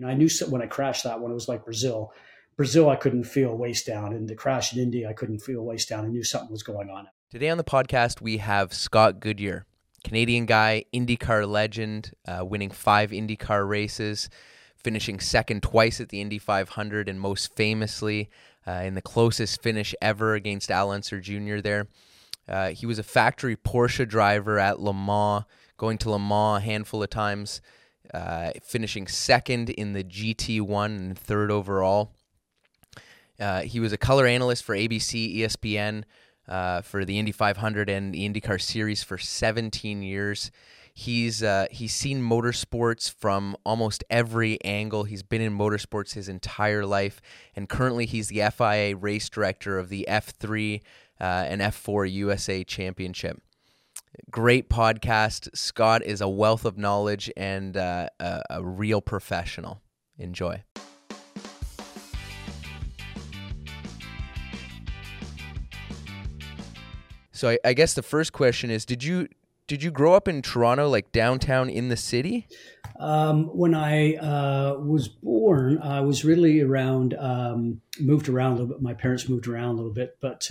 You know, I knew when I crashed that one, it was like Brazil. Brazil, I couldn't feel waist down. And the crash in India, I couldn't feel waist down. I knew something was going on. Today on the podcast, we have Scott Goodyear, Canadian guy, IndyCar legend, winning 5 IndyCar races, finishing second twice at the Indy 500, and most famously in the closest finish ever against Al Unser Jr. there. He was a factory Porsche driver at Le Mans, going to Le Mans a handful of times, finishing second in the GT1 and third overall. He was a color analyst for ABC, ESPN, for the Indy 500 and the IndyCar series for 17 years. He's seen motorsports from almost every angle. He's been in motorsports his entire life, and currently he's the FIA race director of the F3 and F4 USA Championship. Great podcast. Scott is a wealth of knowledge and a real professional. Enjoy. So I guess the first question is, did you grow up in Toronto, like downtown in the city? When I was born, I was really around, moved around a little bit. My parents moved around a little bit, but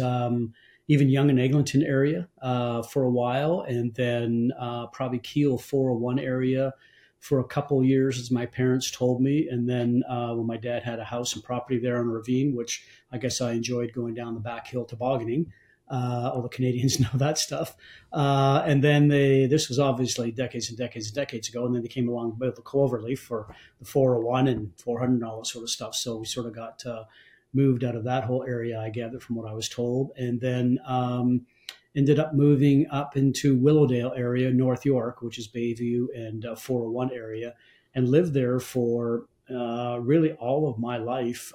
even Yonge and Eglinton area for a while, and then probably Kiel 401 area for a couple years, as my parents told me. And then when my dad had a house and property there on a ravine, which I guess I enjoyed going down the back hill tobogganing. All the Canadians know that stuff. And then this was obviously decades and decades and decades ago. And then they came along with the Cloverleaf for the 401 and 400 and all that sort of stuff. So we sort of got moved out of that whole area, I gathered from what I was told. And then ended up moving up into Willowdale area, North York, which is Bayview and 401 area, and lived there for really all of my life.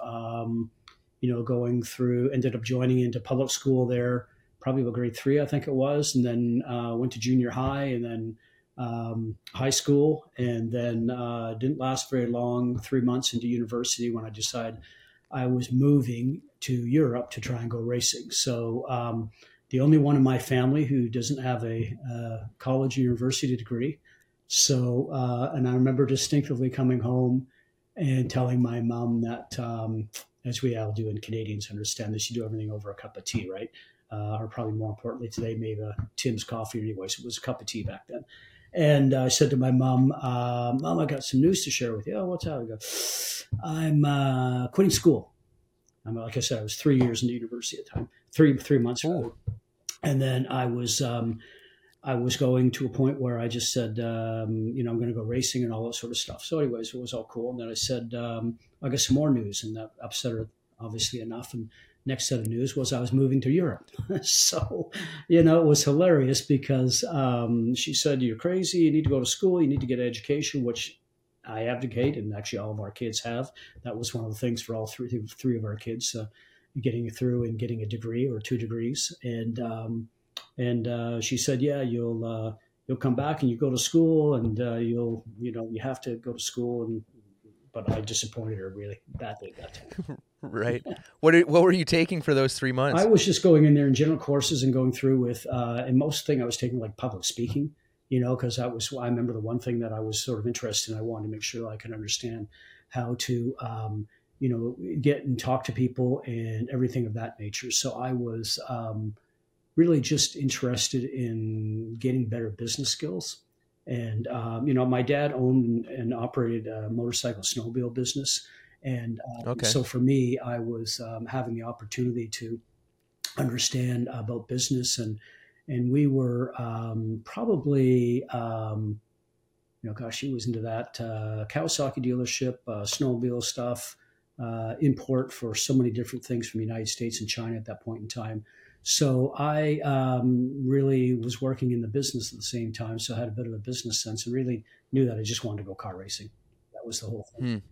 Going through, ended up joining into public school there, probably about grade 3, I think it was, and then went to junior high and then high school, and then didn't last very long, 3 months into university when I decided I was moving to Europe to try and go racing. So the only one in my family who doesn't have a college university degree. So, and I remember distinctively coming home and telling my mom that, as we all do, and Canadians understand this, you do everything over a cup of tea, right? Or probably more importantly today, maybe a Tim's coffee. Anyways, it was a cup of tea back then. And I said to my mom, Mom, I got some news to share with you. Oh, what's that? I go, I'm quitting school. Like I said, I was 3 years into university at the time, three months ago. And then I was going to a point where I just said, I'm going to go racing and all that sort of stuff. So anyways, it was all cool. And then I said, I got some more news, and that upset her obviously enough. And next set of news was I was moving to Europe. So, it was hilarious because she said, you're crazy. You need to go to school. You need to get an education, which I abdicate. And actually all of our kids have. That was one of the things for all three of our kids, getting through and getting a degree or 2 degrees. And she said, yeah, you'll come back and you go to school and you have to go to school. But I disappointed her really badly that time. Right. Yeah. What were you taking for those 3 months? I was just going in there in general courses and going through with, and most thing I was taking like public speaking, because I remember the one thing that I was sort of interested in. I wanted to make sure I could understand how to, get and talk to people and everything of that nature. So I was, really just interested in getting better business skills. And, my dad owned and operated a motorcycle snowmobile business. And so for me, I was having the opportunity to understand about business. And we were he was into that Kawasaki dealership, snowmobile stuff, import for so many different things from the United States and China at that point in time. So I really was working in the business at the same time. So I had a bit of a business sense and really knew that I just wanted to go kart racing. That was the whole thing.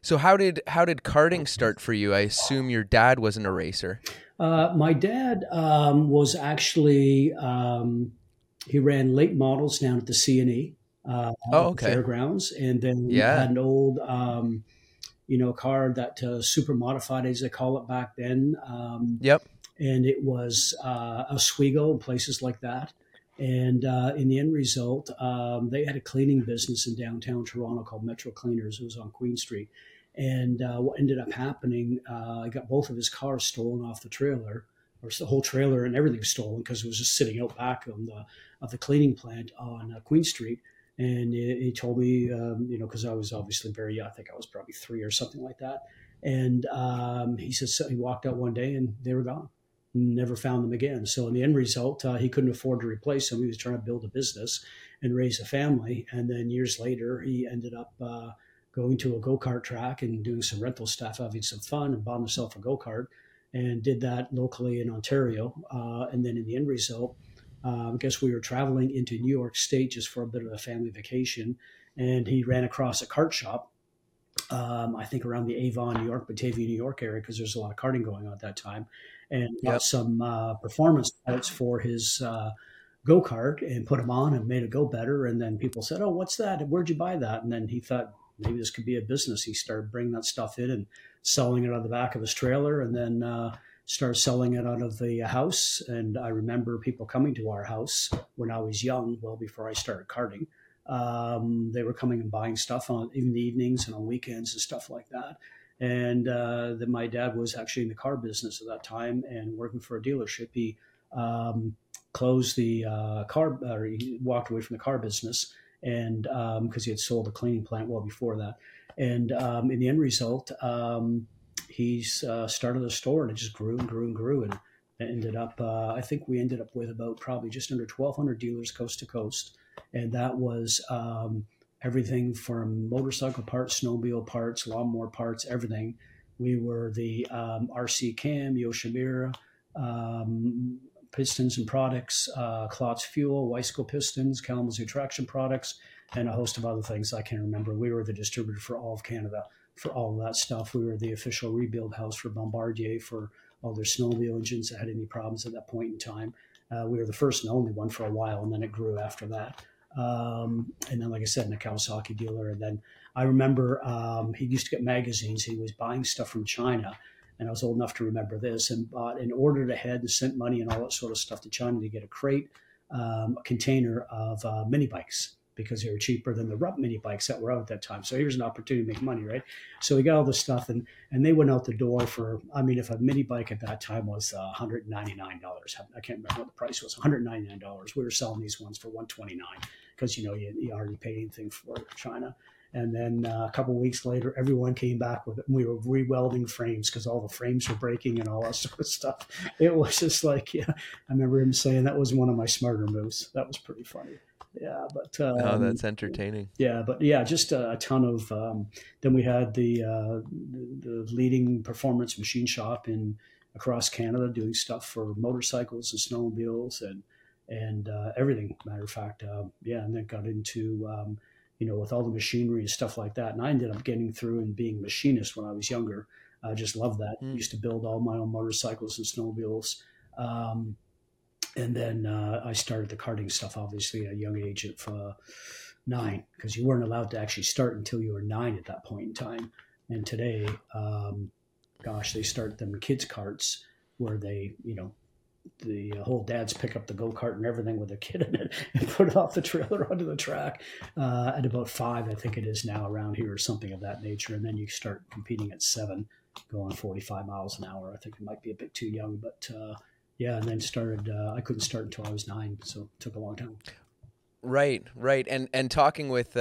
So how did karting start for you? I assume your dad wasn't a racer. My dad was actually, he ran late models down at the C&E fairgrounds. And then he had an old, car that super modified, as they call it back then. And it was Oswego and places like that. And in the end result, they had a cleaning business in downtown Toronto called Metro Cleaners. It was on Queen Street. And what ended up happening, I got both of his cars stolen off the trailer, or the whole trailer and everything stolen, because it was just sitting out back on the cleaning plant on Queen Street. And he told me, because I was obviously very young, I think I was probably 3 or something like that. And he said so he walked out one day and they were gone. Never found them again. So in the end result, he couldn't afford to replace them. He was trying to build a business and raise a family. And then years later, he ended up going to a go-kart track and doing some rental stuff, having some fun, and bought himself a go-kart and did that locally in Ontario. And then in the end result, I guess we were traveling into New York State just for a bit of a family vacation. And he ran across a kart shop, I think around the Avon, New York, Batavia, New York area, because there's a lot of karting going on at that time. And got some performance parts for his go-kart and put them on and made it go better. And then people said, oh, what's that? Where'd you buy that? And then he thought maybe this could be a business. He started bringing that stuff in and selling it on the back of his trailer, and then started selling it out of the house. And I remember people coming to our house when I was young, well before I started karting. They were coming and buying stuff on even the evenings and on weekends and stuff like that. And then my dad was actually in the car business at that time and working for a dealership. He closed the car, or he walked away from the car business, and because he had sold a cleaning plant well before that. And in the end result, he started a store, and it just grew and grew and grew. And it ended up, I think we ended up with about probably just under 1,200 dealers coast to coast. And that was... everything from motorcycle parts, snowmobile parts, lawnmower parts, everything. We were the RC Cam, Yoshimura, Pistons and Products, Klotz Fuel, Weisco Pistons, Kalamazoo Traction Products, and a host of other things I can't remember. We were the distributor for all of Canada for all of that stuff. We were the official rebuild house for Bombardier for all their snowmobile engines that had any problems at that point in time. We were the first and only one for a while, and then it grew after that. And then, like I said, in a Kawasaki dealer. And then I remember he used to get magazines. He was buying stuff from China, and I was old enough to remember this, and bought and ordered ahead and sent money and all that sort of stuff to China to get a crate, a container of mini bikes, because they were cheaper than the RUP mini bikes that were out at that time. So here's an opportunity to make money, right? So we got all this stuff, and they went out the door for, I mean, if a mini bike at that time was $199, I can't remember what the price was, $199. We were selling these ones for $129 because, you already paid anything for China. And then a couple of weeks later, everyone came back with it. And we were re-welding frames because all the frames were breaking and all that sort of stuff. It was just like, yeah, I remember him saying that was one of my smarter moves. That was pretty funny. Yeah, but oh, that's entertaining. Yeah, but yeah, just a ton of. Then we had the leading performance machine shop across Canada doing stuff for motorcycles and snowmobiles and everything. Matter of fact, yeah, and then got into with all the machinery and stuff like that. And I ended up getting through and being a machinist when I was younger. I just loved that. I used to build all my own motorcycles and snowmobiles. And then I started the karting stuff, obviously, at a young age of 9, because you weren't allowed to actually start until you were 9 at that point in time. And today, they start them kids' karts where they, the whole dads pick up the go-kart and everything with a kid in it and put it off the trailer onto the track at about 5, I think it is now around here, or something of that nature. And then you start competing at 7, going 45 miles an hour. I think it might be a bit too young, but... yeah, and then started. I couldn't start until I was 9, so it took a long time. Right, and talking with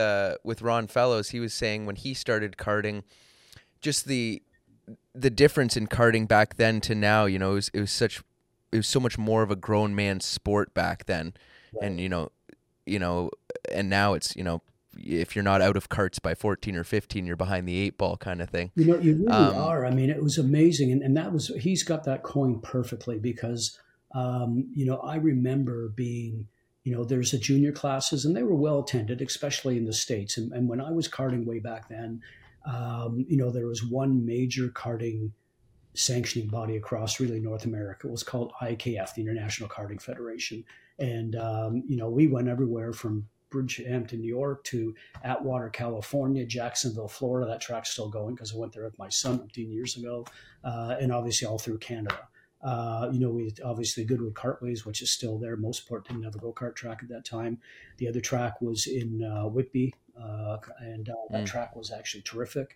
Ron Fellows, he was saying when he started karting, just the difference in karting back then to now. It was so much more of a grown man sport back then, right. And and now it's if you're not out of karts by 14 or 15, you're behind the 8 ball kind of thing. You really are. I mean, it was amazing. And that was, he's got that coin perfectly because, I remember being, there's the junior classes and they were well attended, especially in the States. And when I was karting way back then, there was one major karting sanctioning body across really North America. It was called IKF, the International Karting Federation. And, we went everywhere from Bridgehampton, New York to Atwater, California, Jacksonville, Florida. That track's still going because I went there with my son 15 years ago, and obviously all through Canada. with obviously Goodwood Kartways, which is still there. Mosport didn't have a go-kart track at that time. The other track was in Whitby, and that track was actually terrific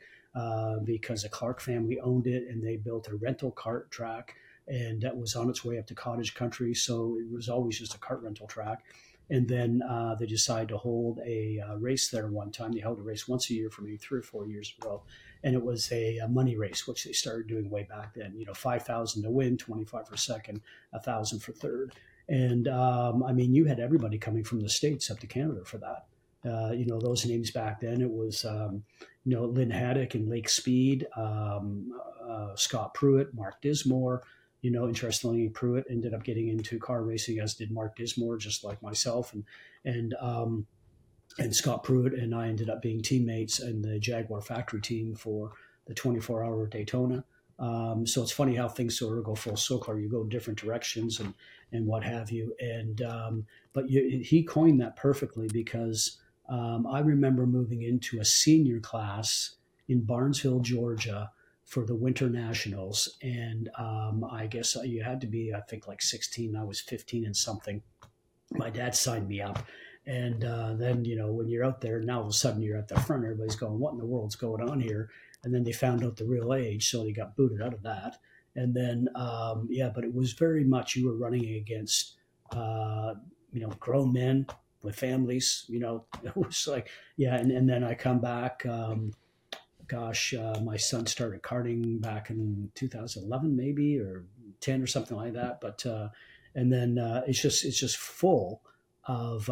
because the Clark family owned it, and they built a rental kart track, and that was on its way up to cottage country. So it was always just a kart rental track. And then they decided to hold a race there one time. They held a race once a year for maybe 3 or 4 years in a row. And it was a money race, which they started doing way back then. $5,000 to win, $25 for second, $1,000 for third. And, you had everybody coming from the States up to Canada for that. Those names back then, it was, Lynn Haddock and Lake Speed, Scott Pruitt, Mark Dismore. Interestingly, Pruitt ended up getting into car racing, as did Mark Dismore, just like myself. And Scott Pruitt and I ended up being teammates in the Jaguar factory team for the 24-hour Daytona. So it's funny how things sort of go full circle. You go in different directions and what have you. And he coined that perfectly because I remember moving into a senior class in Barnesville, Georgia, for the Winter Nationals. And I guess you had to be, I think, like 16. I was 15 and something. My dad signed me up. And then, when you're out there, now all of a sudden you're at the front, everybody's going, what in the world's going on here? And then they found out the real age, so they got booted out of that. And then, but it was very much you were running against, grown men with families. It was like, yeah. And then I come back, my son started karting back in 2011, maybe, or 10 or something like that. But, and then it's just full of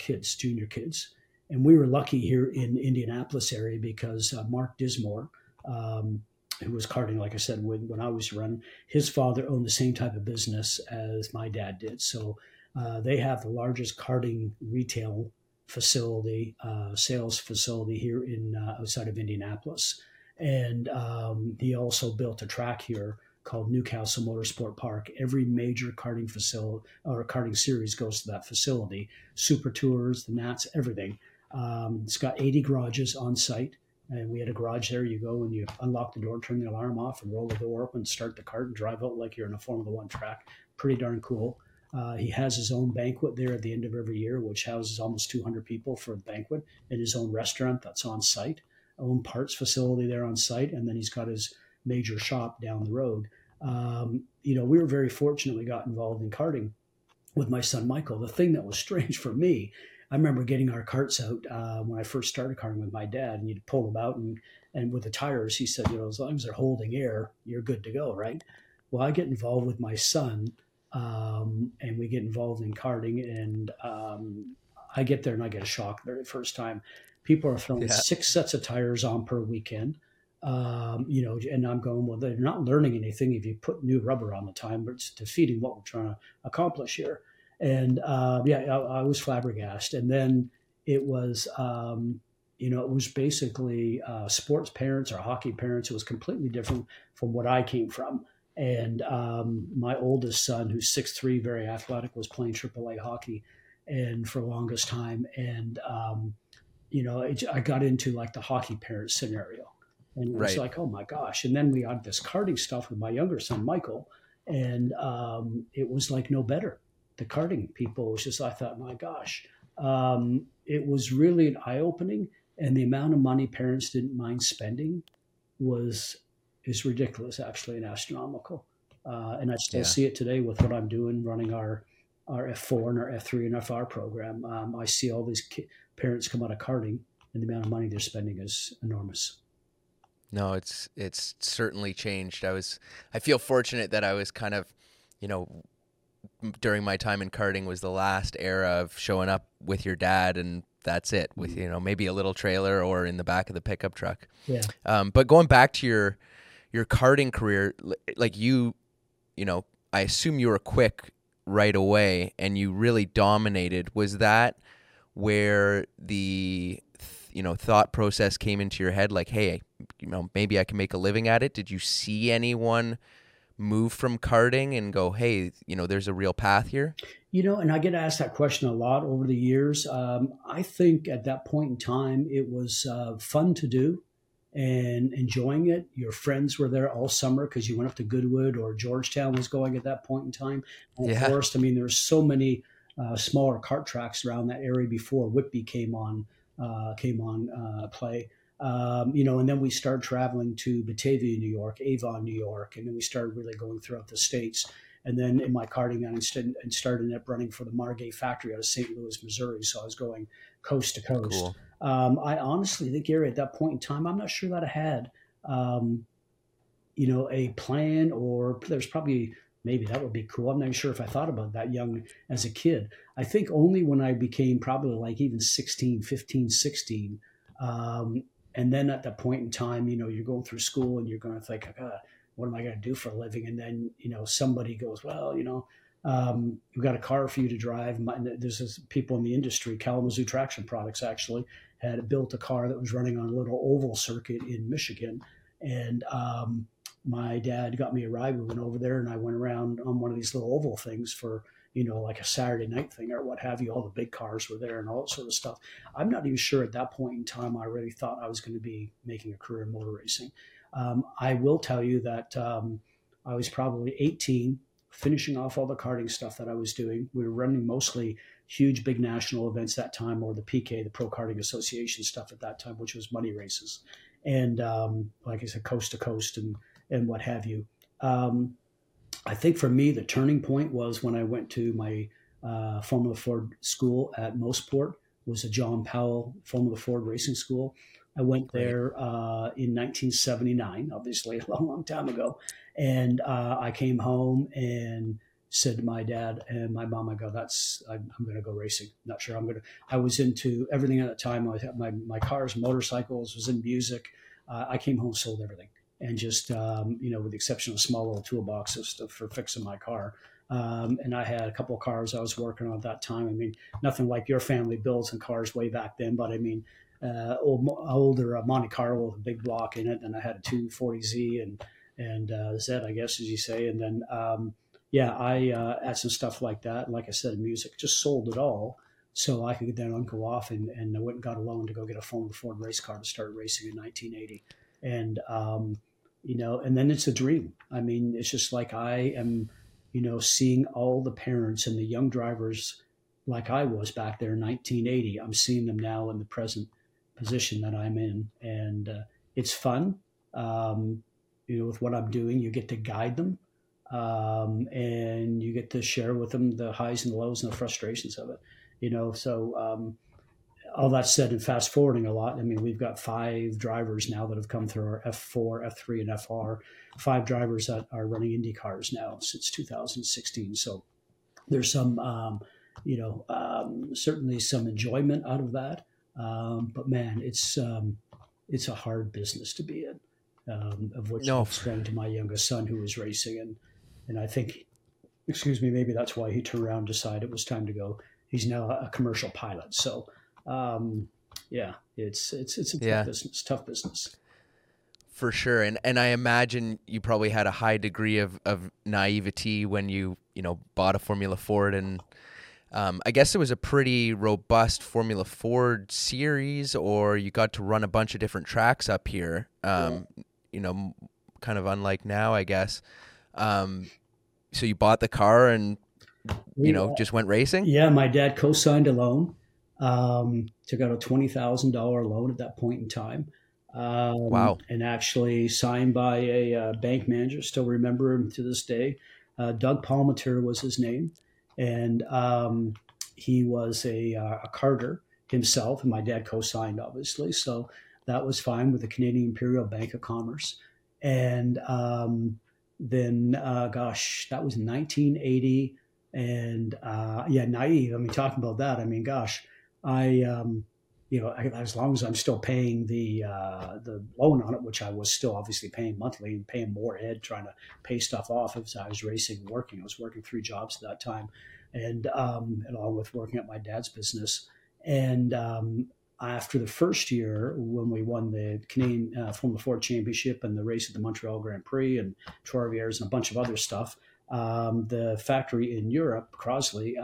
kids, junior kids. And we were lucky here in Indianapolis area because Mark Dismore, who was karting, like I said, when I was running, his father owned the same type of business as my dad did. So they have the largest karting retail facility, sales facility here in outside of Indianapolis. And he also built a track here called Newcastle Motorsport Park. Every major karting facility or karting series goes to that facility, Super Tours, the Nats, everything. It's got 80 garages on site. And we had a garage there. You go and you unlock the door, turn the alarm off and roll the door open, start the kart and drive out like you're in a Formula One track. Pretty darn cool. He has his own banquet there at the end of every year, which houses almost 200 people for a banquet, and his own restaurant that's on site, own parts facility there on site. And then he's got his major shop down the road. We were very fortunate we got involved in karting with my son, Michael. The thing that was strange for me, I remember getting our karts out when I first started karting with my dad, and you'd pull them out and with the tires, he said, as long as they're holding air, you're good to go, right? Well, I get involved with my son, and we get involved in karting, and I get there and I get a shock the very first time. People are throwing 6 sets of tires on per weekend, and I'm going, well, they're not learning anything if you put new rubber on the time, but it's defeating what we're trying to accomplish here. And I was flabbergasted. And then it was, it was basically sports parents or hockey parents. It was completely different from what I came from. And my oldest son, who's 6'3", very athletic, was playing AAA hockey and for the longest time. And, I got into like the hockey parent scenario. And it was like, oh, my gosh. And then we had this karting stuff with my younger son, Michael. And it was like no better. The karting people, was just, I thought, my gosh, it was really an eye-opening. And the amount of money parents didn't mind spending is ridiculous, actually, and astronomical. And I still see it today with what I'm doing, running our F4 and our F3 and FR program. I see all these parents come out of karting, and the amount of money they're spending is enormous. No, it's certainly changed. I feel fortunate that I was kind of, during my time in karting was the last era of showing up with your dad and that's it, with, maybe a little trailer or in the back of the pickup truck. Yeah. But going back to your karting career, like you I assume you were quick right away and you really dominated. Was that where the, thought process came into your head? Like, hey, maybe I can make a living at it. Did you see anyone move from karting and go, hey, there's a real path here? And I get asked that question a lot over the years. I think at that point in time, it was fun to do. and enjoying it. Your friends were there all summer because you went up to Goodwood, or Georgetown was going at that point in time. And yeah. Of course, I mean, there's so many smaller cart tracks around that area before Whitby came on play. And then we started traveling to Batavia, New York, Avon, New York, and then we started really going throughout the states. And then in my karting, I started up running for the Margay factory out of St. Louis, Missouri. So I was going coast to coast. Cool. I honestly think, Gary, at that point in time, I'm not sure that I had, a plan, or there's probably, maybe that would be cool. I'm not sure if I thought about that young as a kid. I think only when I became probably like even 16, and then at that point in time, you're going through school and you're going to think, what am I going to do for a living? And then, somebody goes, we've got a car for you to drive. There's this people in the industry, Kalamazoo Traction Products actually had built a car that was running on a little oval circuit in Michigan. And my dad got me a ride. We went over there and I went around on one of these little oval things for, like a Saturday night thing or what have you. All the big cars were there and all that sort of stuff. I'm not even sure at that point in time I really thought I was going to be making a career in motor racing. I will tell you that I was probably 18, finishing off all the karting stuff that I was doing. We were running mostly huge, big national events that time, or the PK, the Pro Karting Association stuff at that time, which was money races. And like I said, coast to coast and what have you. I think for me, the turning point was when I went to my Formula Ford school at Mossport. It was a John Powell Formula Ford Racing School. I went there in 1979, obviously a long, long time ago. And I came home and said to my dad and my mom, I'm going to go racing. Not sure I'm going to. I was into everything at that time. I had my cars, motorcycles, was in music. I came home, sold everything. And just, with the exception of small little toolboxes for fixing my car. And I had a couple of cars I was working on at that time. I mean, nothing like your family builds and cars way back then, but I mean, older Monte Carlo with a big block in it. Then I had a 240Z and Z, I guess, as you say. And then, I had some stuff like that. And like I said, music, just sold it all. So I could then go off and I went and got a loan to go get a Formula Ford race car and start racing in 1980. And, and then it's a dream. I mean, it's just like I am, seeing all the parents and the young drivers like I was back there in 1980. I'm seeing them now in the present position that I'm in. And it's fun, with what I'm doing. You get to guide them and you get to share with them the highs and lows and the frustrations of it. All that said, and fast forwarding a lot, I mean, we've got 5 drivers now that have come through our F4, F3, and FR, 5 drivers that are running Indy cars now since 2016. So there's some, certainly some enjoyment out of that. But man, it's a hard business to be in, of which I explained to my youngest son who was racing. And I think, maybe that's why he turned around and decided it was time to go. He's now a commercial pilot. So, it's a tough business, for sure. And I imagine you probably had a high degree of naivety when you bought a Formula Ford, and I guess it was a pretty robust Formula Ford series, or you got to run a bunch of different tracks up here. Kind of unlike now, I guess. So you bought the car and just went racing. Yeah, my dad co-signed a loan. Took out a $20,000 loan at that point in time. Wow. And actually signed by a bank manager. Still remember him to this day. Doug Palmater was his name. And he was a carter himself. And my dad co-signed, obviously. So that was fine with the Canadian Imperial Bank of Commerce. And that was 1980. And naive. I mean, talking about that, I mean, gosh. I as long as I'm still paying the loan on it, which I was still obviously paying monthly and paying more ed, trying to pay stuff off as I was racing and working. I was working 3 jobs at that time, and along with working at my dad's business. And after the first year, when we won the Canadian Formula Ford Championship and the race at the Montreal Grand Prix and Trois Rivières and a bunch of other stuff, the factory in Europe, Crosley,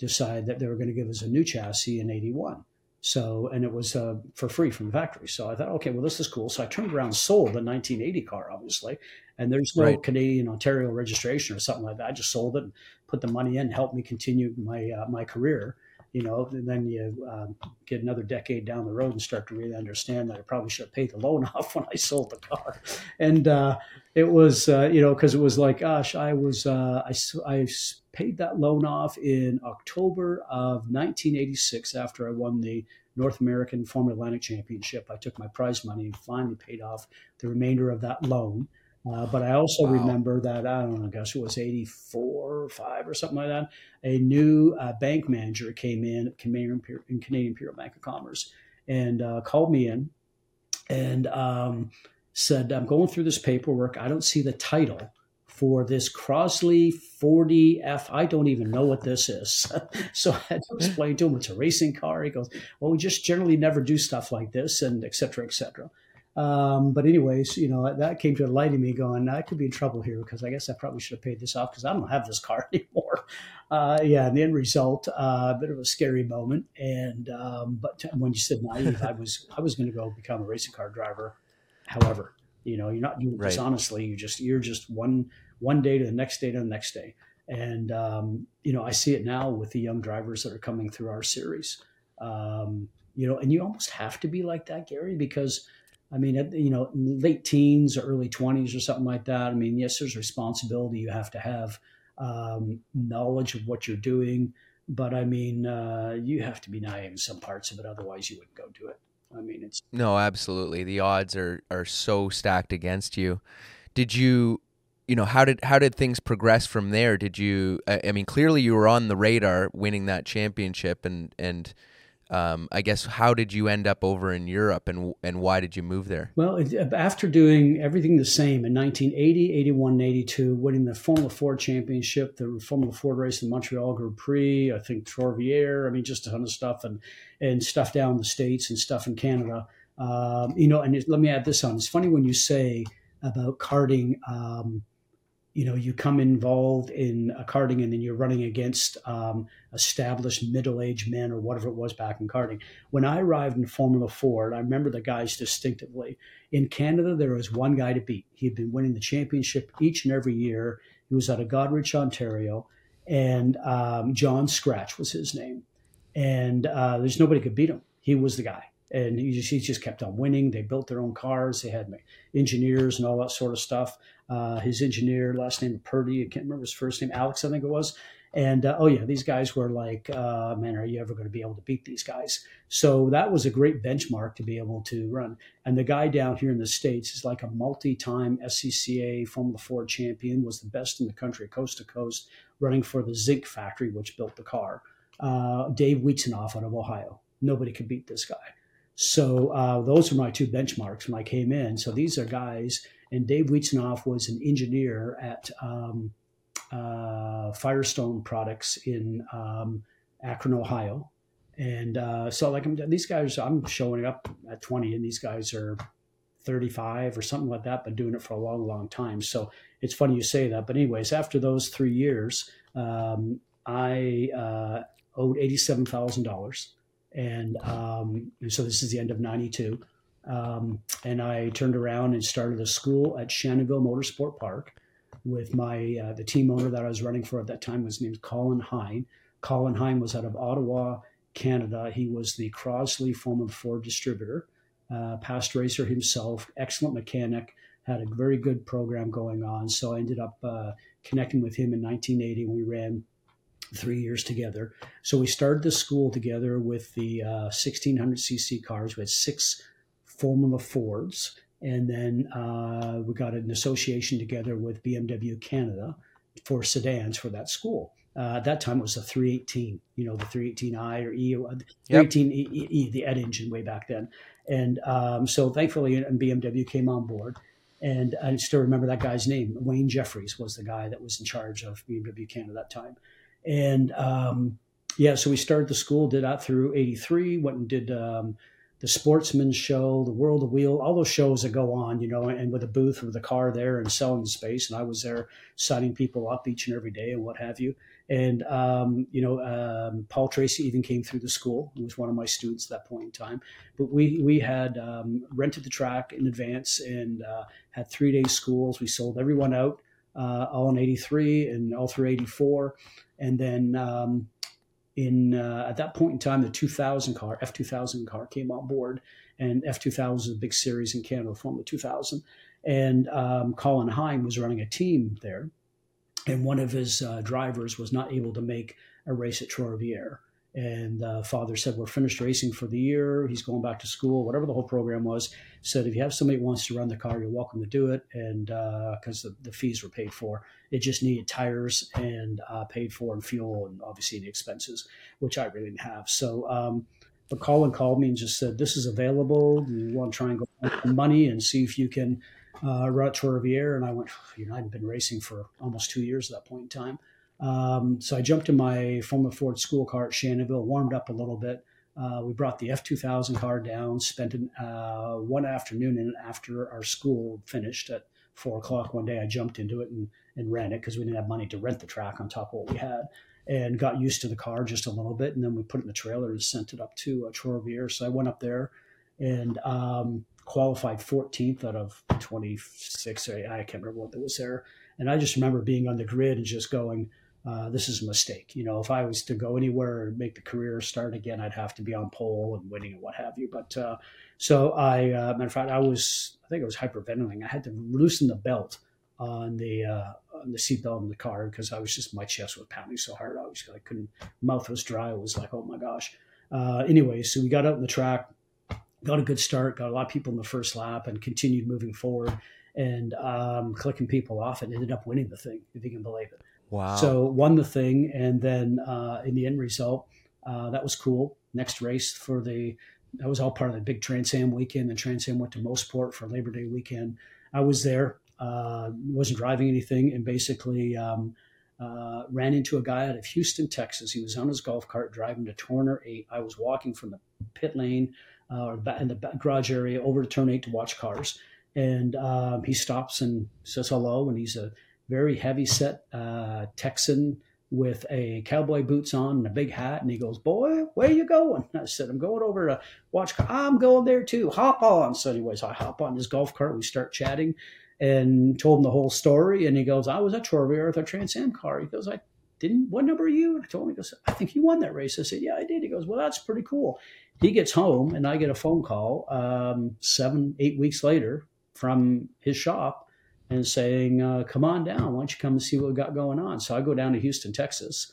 decided that they were going to give us a new chassis in 81. So, and it was for free from the factory. So I thought, okay, well, this is cool. So I turned around and sold the 1980 car, obviously. And there's no right. Canadian Ontario registration or something like that. I just sold it and put the money in, helped me continue my my career, you know. And then you get another decade down the road and start to really understand that I probably should have paid the loan off when I sold the car. And it was, you know, because it was like, gosh, I was, I paid that loan off in October of 1986 after I won the North American Formula Atlantic Championship. I took my prize money and finally paid off the remainder of that loan. But I also wow. remember that, I don't know, gosh, it was 84 or 5 or something like that. A new bank manager came in at Canadian Imperial Bank of Commerce and called me in and said, I'm going through this paperwork. I don't see the title for this Crosley 40F. I don't even know what this is. So I had to explain to him, it's a racing car. He goes, well, we just generally never do stuff like this, and et cetera, et cetera. But anyways, you know, that came to the light of me going, I could be in trouble here because I guess I probably should have paid this off because I don't have this car anymore. Yeah. And the end result, a bit of a scary moment. And, but when you said naive, I was going to go become a racing car driver. However, you know, you're not doing this honestly. You're just one day to the next day to the next day. And, you know, I see it now with the young drivers that are coming through our series. You know, and you almost have to be like that, Gary, because I mean, you know, late teens or early 20s or something like that. I mean, yes, there's responsibility. You have to have knowledge of what you're doing. But I mean, you have to be naive in some parts of it. Otherwise, you wouldn't go do it. I mean, it's. No, absolutely. The odds are so stacked against you. Did you, you know, how did things progress from there? Did you, I mean, clearly you were on the radar winning that championship and. I guess, how did you end up over in Europe and why did you move there? Well, after doing everything the same in 1980, 81, and 82, winning the Formula Ford Championship, the Formula Ford race, the Montreal Grand Prix, I think Trois-Rivières, I mean, just a ton of stuff and stuff down in the States and stuff in Canada. You know, and let me add this on. It's funny when you say about karting, you know, you come involved in a karting and then you're running against established middle-aged men or whatever it was back in karting. When I arrived in Formula Ford, I remember the guys distinctively. In Canada, there was one guy to beat. He had been winning the championship each and every year. He was out of Goderich, Ontario, and John Scratch was his name. And there's nobody could beat him. He was the guy. And he just kept on winning. They built their own cars. They had engineers and all that sort of stuff. His engineer, last name Purdy, I can't remember his first name, Alex, I think it was. And, oh, yeah, these guys were like, man, are you ever going to be able to beat these guys? So that was a great benchmark to be able to run. And the guy down here in the States is like a multi-time SCCA Formula Ford champion, was the best in the country, coast to coast, running for the Zinc factory, which built the car. Dave Wietzenoff out of Ohio. Nobody could beat this guy. So those were my two benchmarks when I came in. So these are guys, and Dave Wietzenoff was an engineer at Firestone Products in Akron, Ohio. And so like these guys, I'm showing up at 20 and these guys are 35 or something like that, but doing it for a long, long time. So it's funny you say that. But anyways, after those 3 years, I owed $87,000. And so this is the end of 92. And I turned around and started a school at Shannonville Motorsport Park with my, the team owner that I was running for at that time was named Colin Hine. Colin Hine was out of Ottawa, Canada. He was the Crosley Formula Ford distributor, past racer himself, excellent mechanic, had a very good program going on. So I ended up, connecting with him in 1980 when we ran 3 years together. So we started the school together with the 1600cc cars. We had 6 Formula Fords. And then we got an association together with BMW Canada for sedans for that school. At that time, it was the 318, you know, the 318i or E, 318E, the ED engine way back then. And so thankfully, BMW came on board. And I still remember that guy's name. Wayne Jeffries was the guy that was in charge of BMW Canada at that time. And, yeah, so we started the school, did that through 83, went and did the Sportsman Show, the World of Wheel, all those shows that go on, you know, and with a booth with a car there and selling the space. And I was there signing people up each and every day and what have you. And, Paul Tracy even came through the school. He was one of my students at that point in time. But we had rented the track in advance and had 3-day schools. We sold everyone out all in 83 and all through 84. And then at that point in time, the F2000 car came on board. And F2000 is a big series in Canada, Formula 2000. And Colin Hine was running a team there. And one of his drivers was not able to make a race at Trois-Rivières. And father said, we're finished racing for the year. He's going back to school, whatever the whole program was. Said, if you have somebody who wants to run the car, you're welcome to do it. And because the fees were paid for, it just needed tires and paid for and fuel and obviously the expenses, which I really didn't have. So, but Colin called me and just said, this is available. Do you want to try and go make money and see if you can run at Trois-Rivières? And I went, I hadn't been racing for almost 2 years at that point in time. So I jumped in my Formula Ford school car at Shannonville, warmed up a little bit. We brought the F2000 car down, spent one afternoon, and after our school finished at 4:00 one day, I jumped into it and ran it because we didn't have money to rent the track on top of what we had, and got used to the car just a little bit. And then we put it in the trailer and sent it up to Trois-Rivières. So I went up there and qualified 14th out of 26. I can't remember what that was there. And I just remember being on the grid and just going, this is a mistake. You know, if I was to go anywhere and make the career start again, I'd have to be on pole and winning and what have you. But so I, matter of fact, I think I was hyperventilating. I had to loosen the belt on the seatbelt in the car because I was just, my chest was pounding so hard. I couldn't, mouth was dry. It was like, oh my gosh. Anyway, so we got out on the track, got a good start, got a lot of people in the first lap and continued moving forward and clicking people off and ended up winning the thing, if you can believe it. Wow. So won the thing, and then in the end result, that was cool. Next race that was all part of the big Trans Am weekend, and Trans Am went to Mossport for Labor Day weekend. I was there, wasn't driving anything, and basically ran into a guy out of Houston, Texas. He was on his golf cart driving to Turner 8. I was walking from the pit lane in the garage area over to Turn 8 to watch cars. And he stops and says hello, and he's a very heavy-set Texan with a cowboy boots on and a big hat. And he goes, boy, where you going? And I said, I'm going over to watch. I'm going there too. Hop on. So anyways, I hop on his golf cart. We start chatting and told him the whole story. And he goes, I was at Trois-Rivières with our Trans Am car. He goes, I didn't. What number are you? And I told him, he goes, I think you won that race. I said, yeah, I did. He goes, well, that's pretty cool. He gets home, and I get a phone call 7-8 weeks later from his shop and saying, come on down. Why don't you come and see what we got going on? So I go down to Houston, Texas,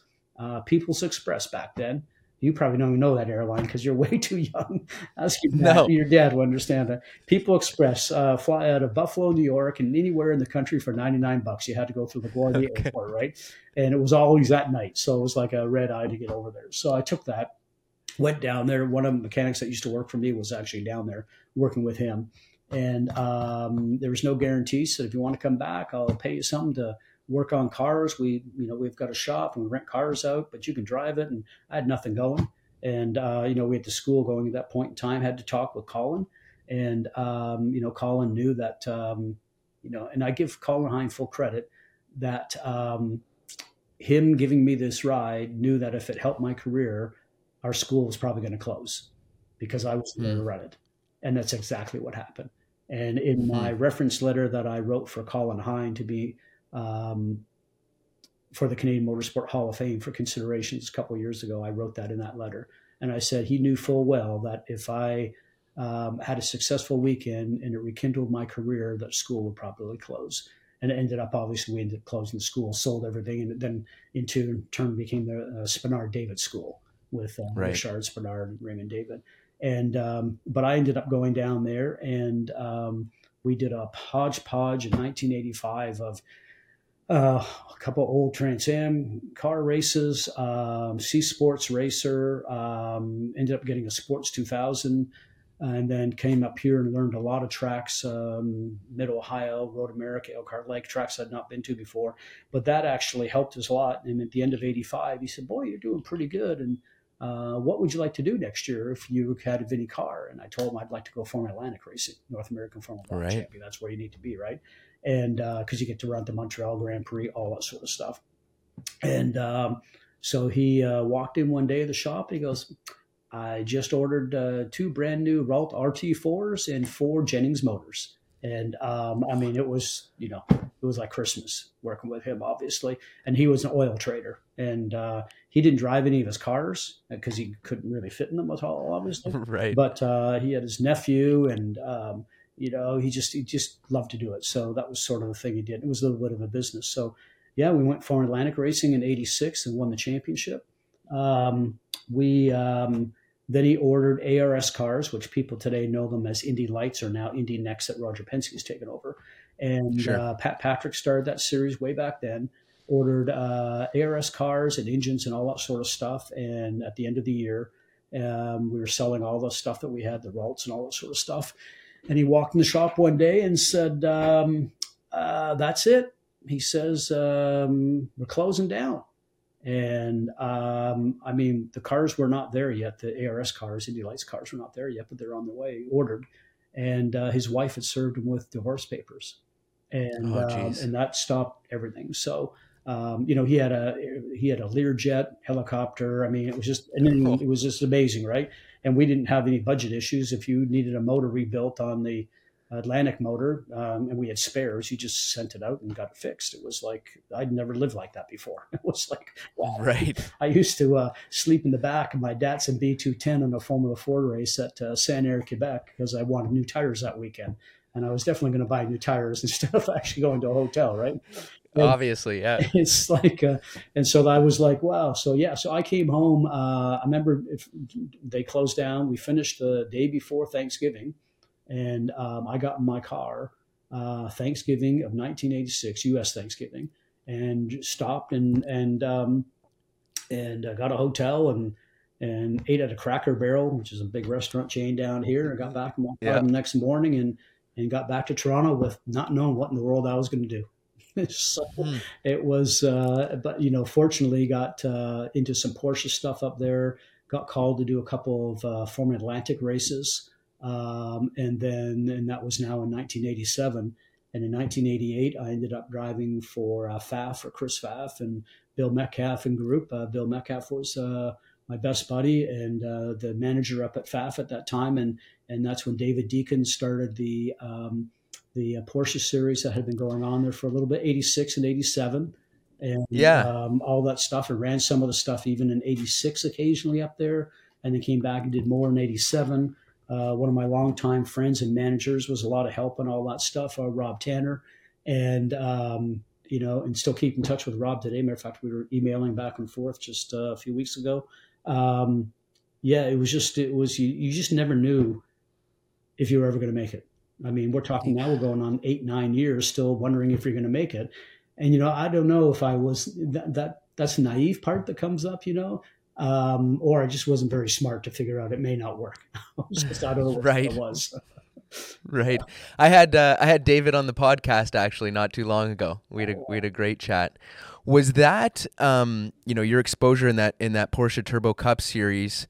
People's Express back then. You probably don't even know that airline because you're way too young. Ask your dad. No. Your dad will understand that. People Express fly out of Buffalo, New York, and anywhere in the country for $99. You had to go through the LaGuardia Airport, right? And it was always that night. So it was like a red eye to get over there. So I took that, went down there. One of the mechanics that used to work for me was actually down there working with him. And there was no guarantee. So if you want to come back, I'll pay you something to work on cars. We've got a shop and we rent cars out, but you can drive it. And I had nothing going. And, we had the school going at that point in time, had to talk with Colin. And, Colin knew that, and I give Colin Hine full credit that him giving me this ride knew that if it helped my career, our school was probably going to close because I was going to run it. And that's exactly what happened. And in my reference letter that I wrote for Colin Hine to be for the Canadian Motorsport Hall of Fame for considerations a couple of years ago, I wrote that in that letter. And I said he knew full well that if I had a successful weekend and it rekindled my career, that school would probably close. And it ended up, obviously, we ended up closing the school, sold everything, and then in turn became the Spinard David School with Richard Spinard and Raymond David. And, but I ended up going down there and, we did a hodgepodge in 1985 of, a couple old Trans Am car races, C Sports Racer, ended up getting a Sports 2000 and then came up here and learned a lot of tracks, Mid Ohio, Road America, Elkhart Lake, tracks I'd not been to before, but that actually helped us a lot. And at the end of 85, he said, boy, you're doing pretty good. And What would you like to do next year if you had a Vinnie Carr? And I told him I'd like to go Formula Atlantic racing, North American Formula Atlantic champion. That's where you need to be, right? And because you get to run the Montreal Grand Prix, all that sort of stuff. And so he walked in one day at the shop. And he goes, I just ordered two brand new Rault RT4s and four Jennings motors. And I mean, it was, you know, it was like Christmas working with him, obviously. And he was an oil trader, and he didn't drive any of his cars because he couldn't really fit in them at all, obviously. Right. But he had his nephew, and you know, he just loved to do it. So that was sort of the thing he did. It was a little bit of a business. So yeah, we went for Atlantic racing in '86 and won the championship. Then he ordered ARS cars, which people today know them as Indy Lights or now Indy Next that Roger Penske's taken over. And Pat Patrick started that series way back then, ordered ARS cars and engines and all that sort of stuff. And at the end of the year, we were selling all the stuff that we had, the Raults and all that sort of stuff. And he walked in the shop one day and said, that's it. He says, we're closing down. And, I mean, the cars were not there yet. The ARS cars, Indy Lights cars were not there yet, but they're on the way, ordered. And his wife had served him with divorce papers, and and that stopped everything. So, you know, he had a Learjet helicopter. I mean, it was just, and then it was just amazing. Right. And we didn't have any budget issues. If you needed a motor rebuilt on the Atlantic motor, and we had spares, you just sent it out and got it fixed. It was like, I'd never lived like that before. It was like, wow. Right. I used to sleep in the back of my Datsun B210 in a Formula 4 race at Saint Air, Quebec, because I wanted new tires that weekend. And I was definitely going to buy new tires instead of actually going to a hotel, right? And obviously, yeah. It's like, and so I was like, wow. So yeah, so I came home. I remember they closed down. We finished the day before Thanksgiving. And I got in my car Thanksgiving of 1986, U.S. Thanksgiving, and stopped and got a hotel and ate at a Cracker Barrel, which is a big restaurant chain down here. And got back and walked out the next morning and got back to Toronto with not knowing what in the world I was going to do. So it was, but you know, fortunately got into some Porsche stuff up there. Got called to do a couple of Formula Atlantic races. And that was now in 1987. And in 1988, I ended up driving for Pfaff, or Chris Pfaff, and Bill Metcalf and group. Bill Metcalf was my best buddy and the manager up at Pfaff at that time. And that's when David Deacon started the Porsche series that had been going on there for a little bit, 86 and 87. And all that stuff, and ran some of the stuff even in 86 occasionally up there. And then came back and did more in 87. One of my longtime friends and managers was a lot of help and all that stuff, Rob Tanner, and, you know, and still keep in touch with Rob today. Matter of fact, we were emailing back and forth just a few weeks ago. You just never knew if you were ever going to make it. I mean, we're talking now, we're going on 8-9 years, still wondering if you're going to make it. And, you know, I don't know if I was that's the naive part that comes up, you know. Or I just wasn't very smart to figure out it may not work. I don't know what it was. Right. Yeah. I had David on the podcast actually not too long ago. We had a great chat. Was that you know, your exposure in that Porsche Turbo Cup series,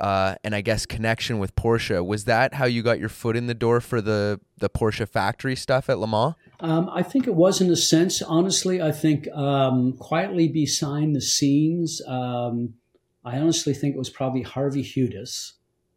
and I guess connection with Porsche, was that how you got your foot in the door for the Porsche factory stuff at Le Mans? I think it was in a sense. Honestly, I think quietly behind the scenes. I honestly think it was probably Harvey Hudis,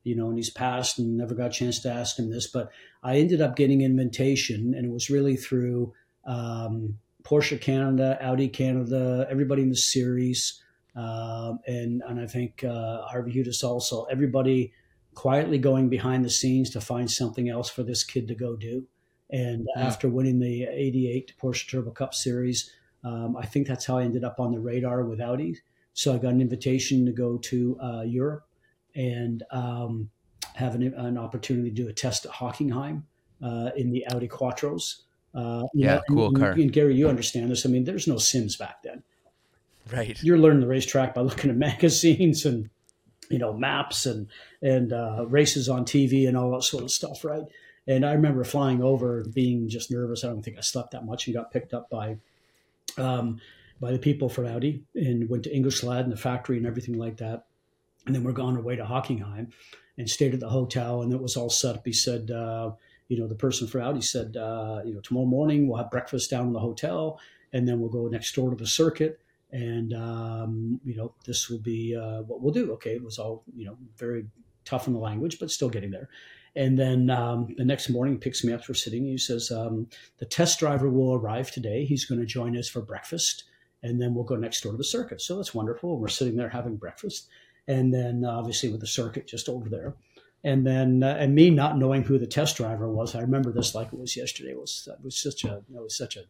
you know, and he's passed and never got a chance to ask him this, but I ended up getting an invitation, and it was really through Porsche Canada, Audi Canada, everybody in the series. And I think Harvey Hudis also, everybody quietly going behind the scenes to find something else for this kid to go do. And after winning the 88 Porsche Turbo Cup series, I think that's how I ended up on the radar with Audi. So I got an invitation to go to Europe and have an opportunity to do a test at Hockenheim in the Audi Quattros. Car. And Gary, you understand this. I mean, there's no sims back then. Right. You're learning the racetrack by looking at magazines and, you know, maps and races on TV and all that sort of stuff, right? And I remember flying over, being just nervous. I don't think I slept that much, and got picked up by the people from Audi, and went to Ingolstadt and the factory and everything like that. And then we're on our way to Hockenheim and stayed at the hotel. And it was all set up. He said, the person for out, he said, tomorrow morning we'll have breakfast down in the hotel and then we'll go next door to the circuit. And, this will be what we'll do. Okay. It was all, very tough on the language, but still getting there. And then the next morning he picks me up. We're sitting. He says, the test driver will arrive today. He's going to join us for breakfast and then we'll go next door to the circuit. So that's wonderful. We're sitting there having breakfast. And then obviously with the circuit just over there. And then, and me not knowing who the test driver was, I remember this like it was yesterday. I was such an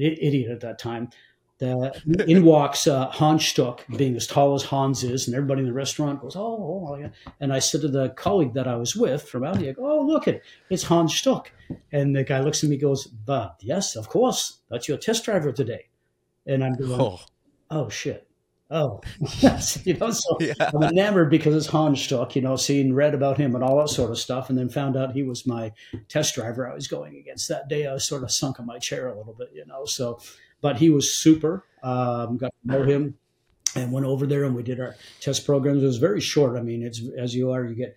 idiot at that time. In walks Hans Stuck, being as tall as Hans is, and everybody in the restaurant goes, oh. And I said to the colleague that I was with from out here, oh, look at it, it's Hans Stuck. And the guy looks at me, goes, but yes, of course, that's your test driver today. And I'm going, oh shit. Oh, so yeah. I'm enamored because it's Hans Stuck, seeing, read about him and all that sort of stuff. And then found out he was my test driver I was going against that day. I was sort of sunk in my chair a little bit, so, but he was super, got to know him and went over there and we did our test programs. It was very short. I mean, it's as you get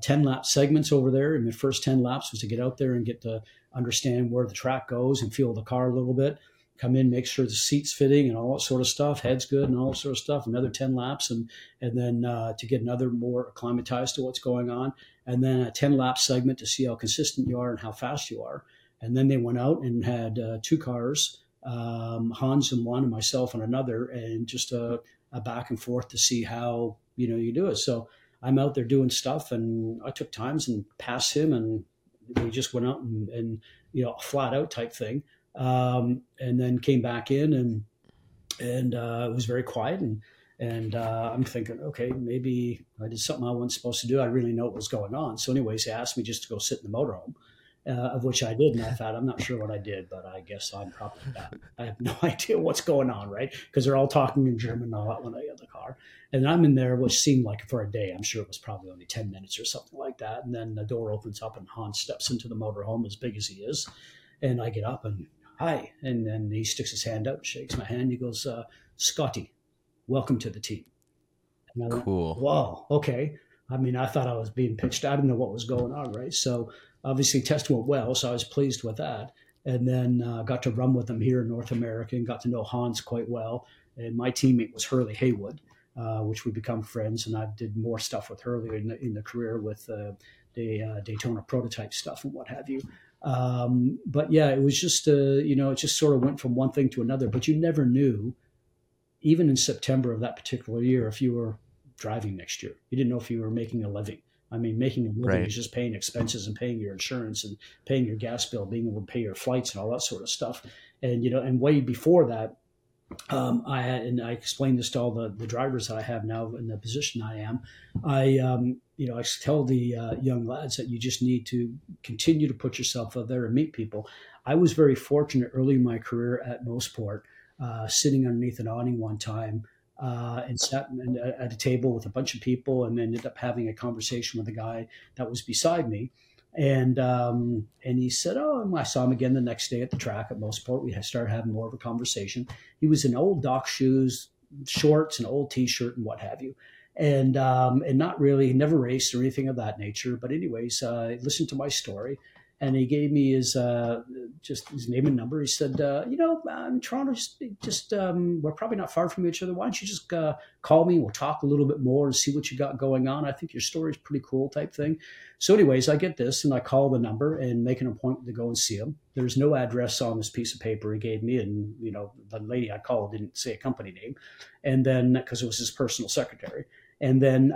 10 lap segments over there. And the first 10 laps was to get out there and get to understand where the track goes and feel the car a little bit. Come in, make sure the seat's fitting and all that sort of stuff, head's good and all that sort of stuff, another 10 laps and then to get another more acclimatized to what's going on. And then a 10 lap segment to see how consistent you are and how fast you are. And then they went out and had two cars, Hans in one and myself in another, and just a back and forth to see how, you do it. So I'm out there doing stuff and I took times and passed him and we just went out and flat out type thing. And then came back in and it was very quiet and I'm thinking, okay, maybe I did something I wasn't supposed to do. I really know what was going on. So anyways, they asked me just to go sit in the motorhome, of which I did. And I thought, I'm not sure what I did, but I guess I'm probably bad. I have no idea what's going on, right? Because they're all talking in German and all that when I get in the car. And I'm in there, which seemed like for a day, I'm sure it was probably only 10 minutes or something like that. And then the door opens up and Hans steps into the motorhome as big as he is. And I get up and hi. And then he sticks his hand out, shakes my hand. He goes, Scotty, welcome to the team. And I cool. Went, whoa. Okay. I mean, I thought I was being pitched. I didn't know what was going on. Right. So obviously test went well. So I was pleased with that. And then got to run with him here in North America and got to know Hans quite well. And my teammate was Hurley Haywood, which we become friends. And I did more stuff with Hurley in the career with the Daytona prototype stuff and what have you. But yeah, it was just, it just sort of went from one thing to another, but you never knew, even in September of that particular year, if you were driving next year, you didn't know if you were making a living. I mean, making a living right. is just paying expenses and paying your insurance and paying your gas bill, being able to pay your flights and all that sort of stuff. And, and way before that, I explained this to all the drivers that I have now in the position I am. I tell the young lads that you just need to continue to put yourself out there and meet people. I was very fortunate early in my career at Mosport, sitting underneath an awning one time and sat at a table with a bunch of people and ended up having a conversation with a guy that was beside me. And he said, and I saw him again the next day at the track at Mosport. We started having more of a conversation. He was in old dock shoes, shorts, an old T-shirt and what have you. And not really, never raced or anything of that nature. But anyways, he listened to my story and he gave me his name and number. He said, in Toronto, we're probably not far from each other. Why don't you just call me? We'll talk a little bit more and see what you got going on. I think your story's pretty cool type thing. So anyways, I get this and I call the number and make an appointment to go and see him. There's no address on this piece of paper he gave me. And, the lady I called didn't say a company name. And then because it was his personal secretary. And then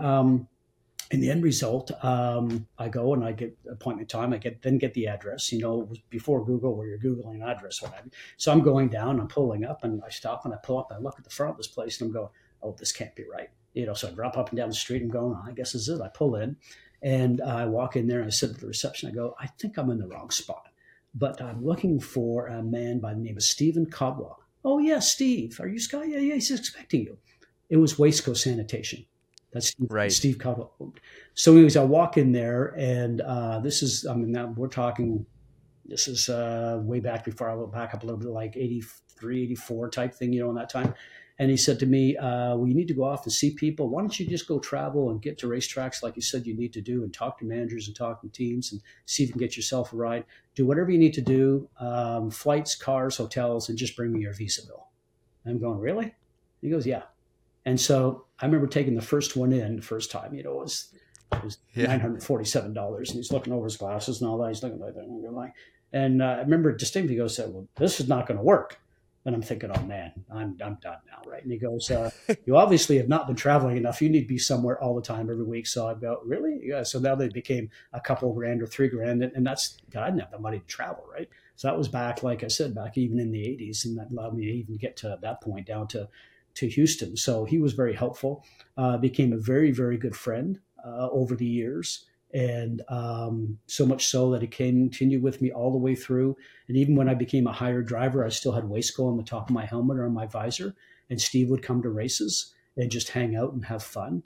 in the end result, I go and I get appointment time. I then get the address, it was before Google where you're Googling an address. Whatever. So I'm going down, I'm pulling up and I stop and I pull up and I look at the front of this place and I'm going, oh, this can't be right. So I drop up and down the street and going, I guess this is it. I pull in and I walk in there and I sit at the reception. I go, I think I'm in the wrong spot, but I'm looking for a man by the name of Stephen Codwell. Oh yeah, Steve, are you Sky? Yeah, he's expecting you. It was Waistco Sanitation. That's right. Steve Cutler. So anyways, I walk in there and this is way back before I went back up a little bit, like 83, 84 type thing, in that time. And he said to me, well, you need to go off and see people. Why don't you just go travel and get to racetracks like you said you need to do, and talk to managers and talk to teams and see if you can get yourself a ride. Do whatever you need to do, flights, cars, hotels, and just bring me your visa bill. I'm going, really? He goes, yeah. And so I remember taking the first one in the first time, you know, it was $947. And he's looking over his glasses and all that. He's looking like that. And I remember distinctly, he goes, well, this is not going to work. And I'm thinking, oh man, I'm done now, right? And he goes, you obviously have not been traveling enough. You need to be somewhere all the time, every week. So I go, really? Yeah. So now they became a couple grand or $3,000, and that's, God, I didn't have the money to travel, right? So that was back, like I said, back even in the 80s, and that allowed me to even get to that point down to Houston. So he was very helpful, became a very, very good friend over the years. And so much so that it continued with me all the way through. And even when I became a hired driver, I still had Waistco on the top of my helmet or on my visor. And Steve would come to races and just hang out and have fun.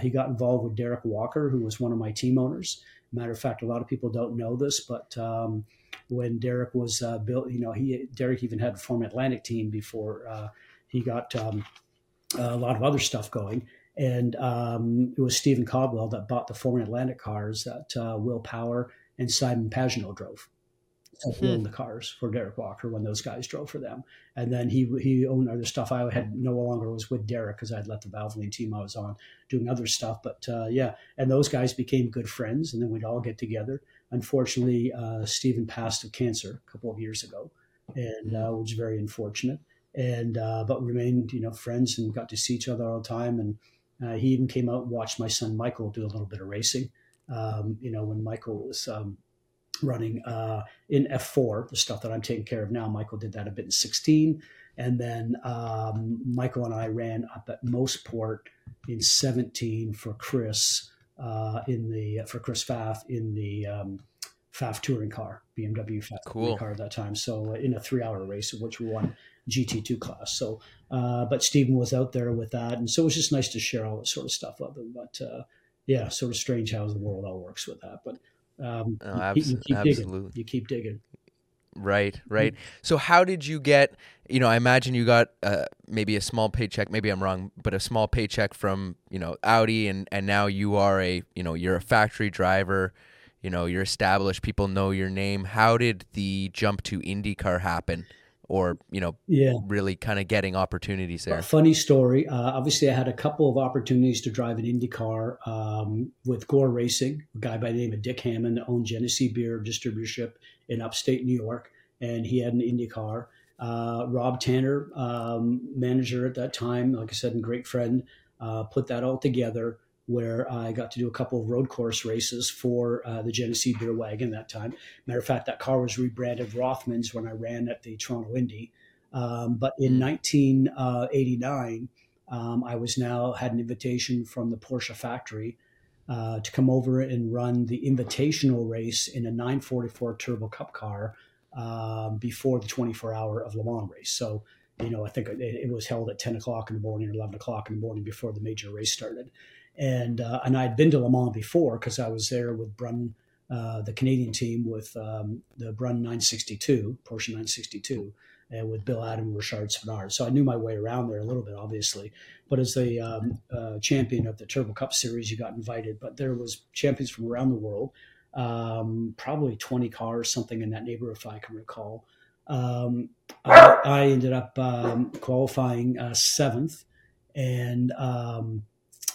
He got involved with Derek Walker, who was one of my team owners. Matter of fact, a lot of people don't know this, but when Derek was built, you know, Derek even had a Form Atlantic team before he got a lot of other stuff going. And it was Stephen Caldwell that bought the Form Atlantic cars that Will Power and Simon Pagenaud drove. Owned the cars for Derek Walker when those guys drove for them. And then he owned other stuff. I had no longer was with Derek because I had left the Valvoline team I was on doing other stuff. But yeah, and those guys became good friends, and then we'd all get together. Unfortunately, Stephen passed of cancer a couple of years ago, and which was very unfortunate. And but remained, you know, friends and got to see each other all the time. And he even came out and watched my son Michael do a little bit of racing. You know, when Michael was running in F4, the stuff that I'm taking care of now, Michael did that a bit in 16. And then Michael and I ran up at Mossport in 17 for Chris for Chris Pfaff in the Pfaff touring car, BMW Pfaff touring car at that time. So in a 3-hour race, which we won GT2 class. So, but Stephen was out there with that. And so it was just nice to share all that sort of stuff with him. But yeah, sort of strange how the world all works with that. But you keep digging. Right. So how did you get, you know, I imagine you got maybe a small paycheck, maybe I'm wrong, but a small paycheck from, you know, Audi, and now you are you're a factory driver, you know, you're established, people know your name. How did the jump to IndyCar happen? Or, you know, really kind of getting opportunities there. Funny story. Obviously, I had a couple of opportunities to drive an IndyCar with Gore Racing, a guy by the name of Dick Hammond that owned Genesee Beer Distributorship in upstate New York. And he had an IndyCar. Rob Tanner, manager at that time, like I said, and great friend, put that all together, where I got to do a couple of road course races for the Genesee Beer Wagon that time. Matter of fact, that car was rebranded Rothmans when I ran at the Toronto Indy. But in 1989, I was now had an invitation from the Porsche factory to come over and run the invitational race in a 944 Turbo Cup car before the 24-hour of Le Mans race. So, you know, I think it was held at 10 o'clock in the morning or 11 o'clock in the morning before the major race started. And I'd been to Le Mans before because I was there with Brun, the Canadian team with the Brun 962, Porsche 962, and with Bill Adam and Richard Spenard. So I knew my way around there a little bit, obviously. But as the champion of the Turbo Cup Series, you got invited. But there was champions from around the world, probably 20 cars, something in that neighborhood, if I can recall. I ended up qualifying seventh,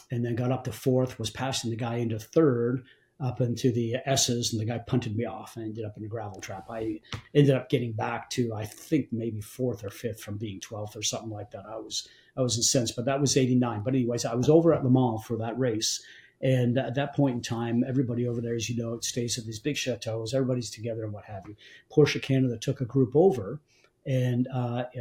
and then got up to fourth, was passing the guy into third up into the S's, and the guy punted me off and ended up in a gravel trap. I ended up getting back to, I think, maybe fourth or fifth from being 12th or something like that. I was incensed, but that was 89. But anyways, I was over at Le Mans for that race. And at that point in time, everybody over there, as you know, it stays at these big chateaus, everybody's together and what have you. Porsche Canada took a group over, and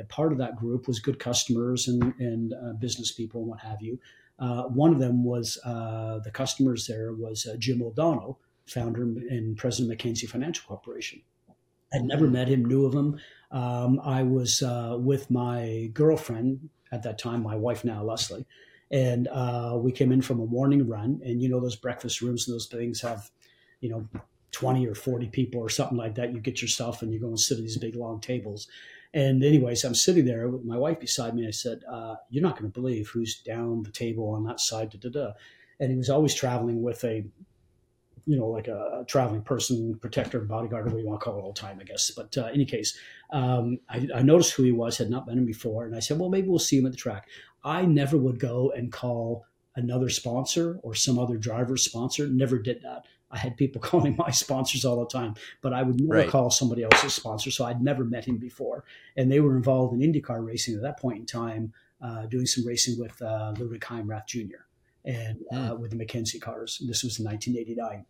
part of that group was good customers and business people and what have you. One of them was the customers there was Jim O'Donnell, founder and president of Mackenzie Financial Corporation. I'd never met him, knew of him. I was with my girlfriend at that time, my wife now, Leslie, and we came in from a morning run. And, you know, those breakfast rooms and those things have, you know, 20 or 40 people or something like that. You get yourself and you go and sit at these big long tables. And anyways, I'm sitting there with my wife beside me. I said, you're not going to believe who's down the table on that side. Da, da, da. And he was always traveling with a, you know, like a traveling person, protector, bodyguard, or what you want to call it all the time, I guess. But in any case, I noticed who he was, had not met him before. And I said, well, maybe we'll see him at the track. I never would go and call another sponsor or some other driver's sponsor. Never did that. I had people calling my sponsors all the time, but I would never call somebody else's sponsor. So I'd never met him before. And they were involved in IndyCar racing at that point in time, doing some racing with Ludwig Heimrath Jr. and with the McKenzie cars. This was in 1989.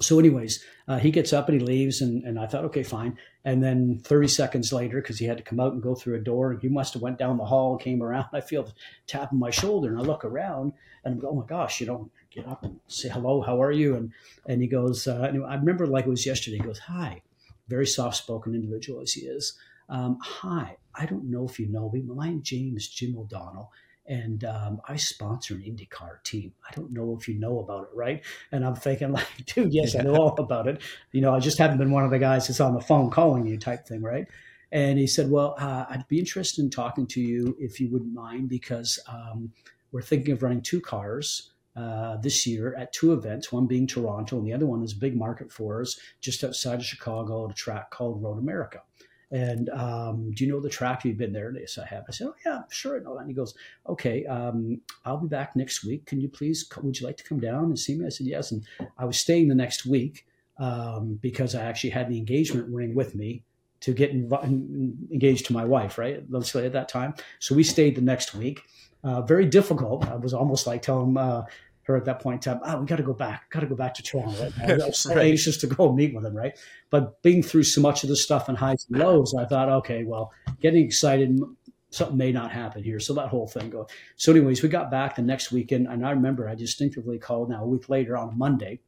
So anyways, he gets up and he leaves. And I thought, okay, fine. And then 30 seconds later, because he had to come out and go through a door, and he must have went down the hall, came around. I feel tapping my shoulder, and I look around and I'm going, oh my gosh, you know, get up and say hello, how are you? And he goes, and I remember like it was yesterday, he goes, hi, very soft-spoken individual as he is. Hi, I don't know if you know me, but my name's Jim O'Donnell, and I sponsor an IndyCar team. I don't know if you know about it, right? And I'm thinking like, dude, yes, I know all about it. You know, I just haven't been one of the guys that's on the phone calling you type thing, right? And he said, well, I'd be interested in talking to you if you wouldn't mind, because we're thinking of running two cars this year at two events, one being Toronto and the other one is a big market for us just outside of Chicago at a track called Road America. And do you know the track? You've been there? Yes, I have. I said, oh, yeah, sure. I know that. And he goes, okay, I'll be back next week. Can you please, would you like to come down and see me? I said, yes. And I was staying the next week because I actually had the engagement ring with me to get engaged to my wife, right? Let's say at that time. So we stayed the next week. Very difficult. I was almost like telling her at that point in time, we got to go back to Toronto. Right? I was so anxious to go meet with him, right? But being through so much of this stuff and highs and lows, I thought, okay, well, getting excited, something may not happen here. So that whole thing goes. So anyways, we got back the next weekend, and I remember I distinctively called now a week later on Monday,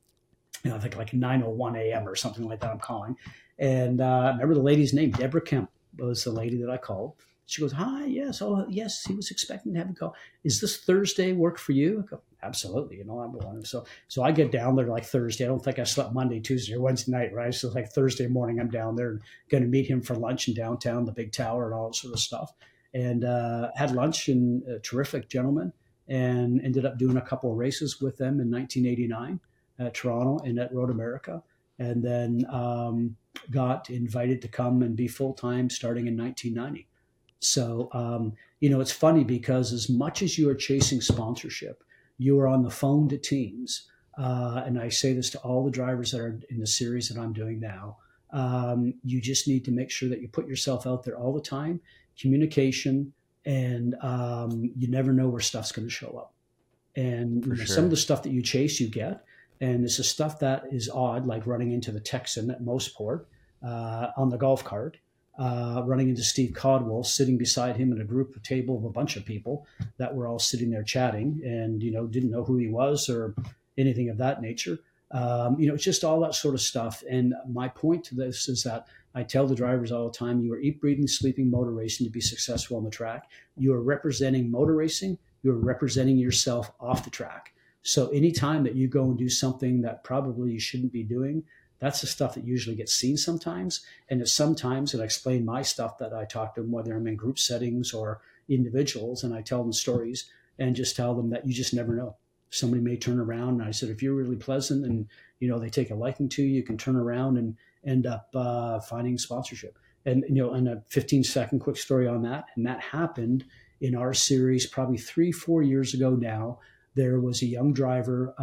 and I think like 9:01 a.m. or something like that I'm calling. And I remember the lady's name, Deborah Kemp, was the lady that I called. She goes, hi, yes. Oh, yes, he was expecting to have a call. Is this Thursday work for you? I go, absolutely. You know, I'm the one. So I get down there like Thursday. I don't think I slept Monday, Tuesday, or Wednesday night, right? So like Thursday morning, I'm down there and going to meet him for lunch in downtown, the big tower and all that sort of stuff. And had lunch and a terrific gentleman, and ended up doing a couple of races with them in 1989 at Toronto and at Road America. And then got invited to come and be full-time starting in 1990. So, you know, it's funny because as much as you are chasing sponsorship, you are on the phone to teams. And I say this to all the drivers that are in the series that I'm doing now. You just need to make sure that you put yourself out there all the time, communication, and you never know where stuff's going to show up. And you know, some of the stuff that you chase, you get. And this is stuff that is odd, like running into the Texan at Mosport on the golf cart. Running into Steve Codwell, sitting beside him at a group table of a bunch of people that were all sitting there chatting and, you know, didn't know who he was or anything of that nature. You know, just all that sort of stuff. And my point to this is that I tell the drivers all the time, you are eat, breathing, sleeping motor racing to be successful on the track. You are representing motor racing. You are representing yourself off the track. So anytime that you go and do something that probably you shouldn't be doing, that's the stuff that usually gets seen sometimes. And it's sometimes, and I explain my stuff that I talk to them, whether I'm in group settings or individuals, and I tell them stories and just tell them that you just never know. Somebody may turn around. And I said, if you're really pleasant and, you know, they take a liking to you, you can turn around and end up finding sponsorship. And, you know, and a 15-second quick story on that. And that happened in our series probably 3-4 years ago now. There was a young driver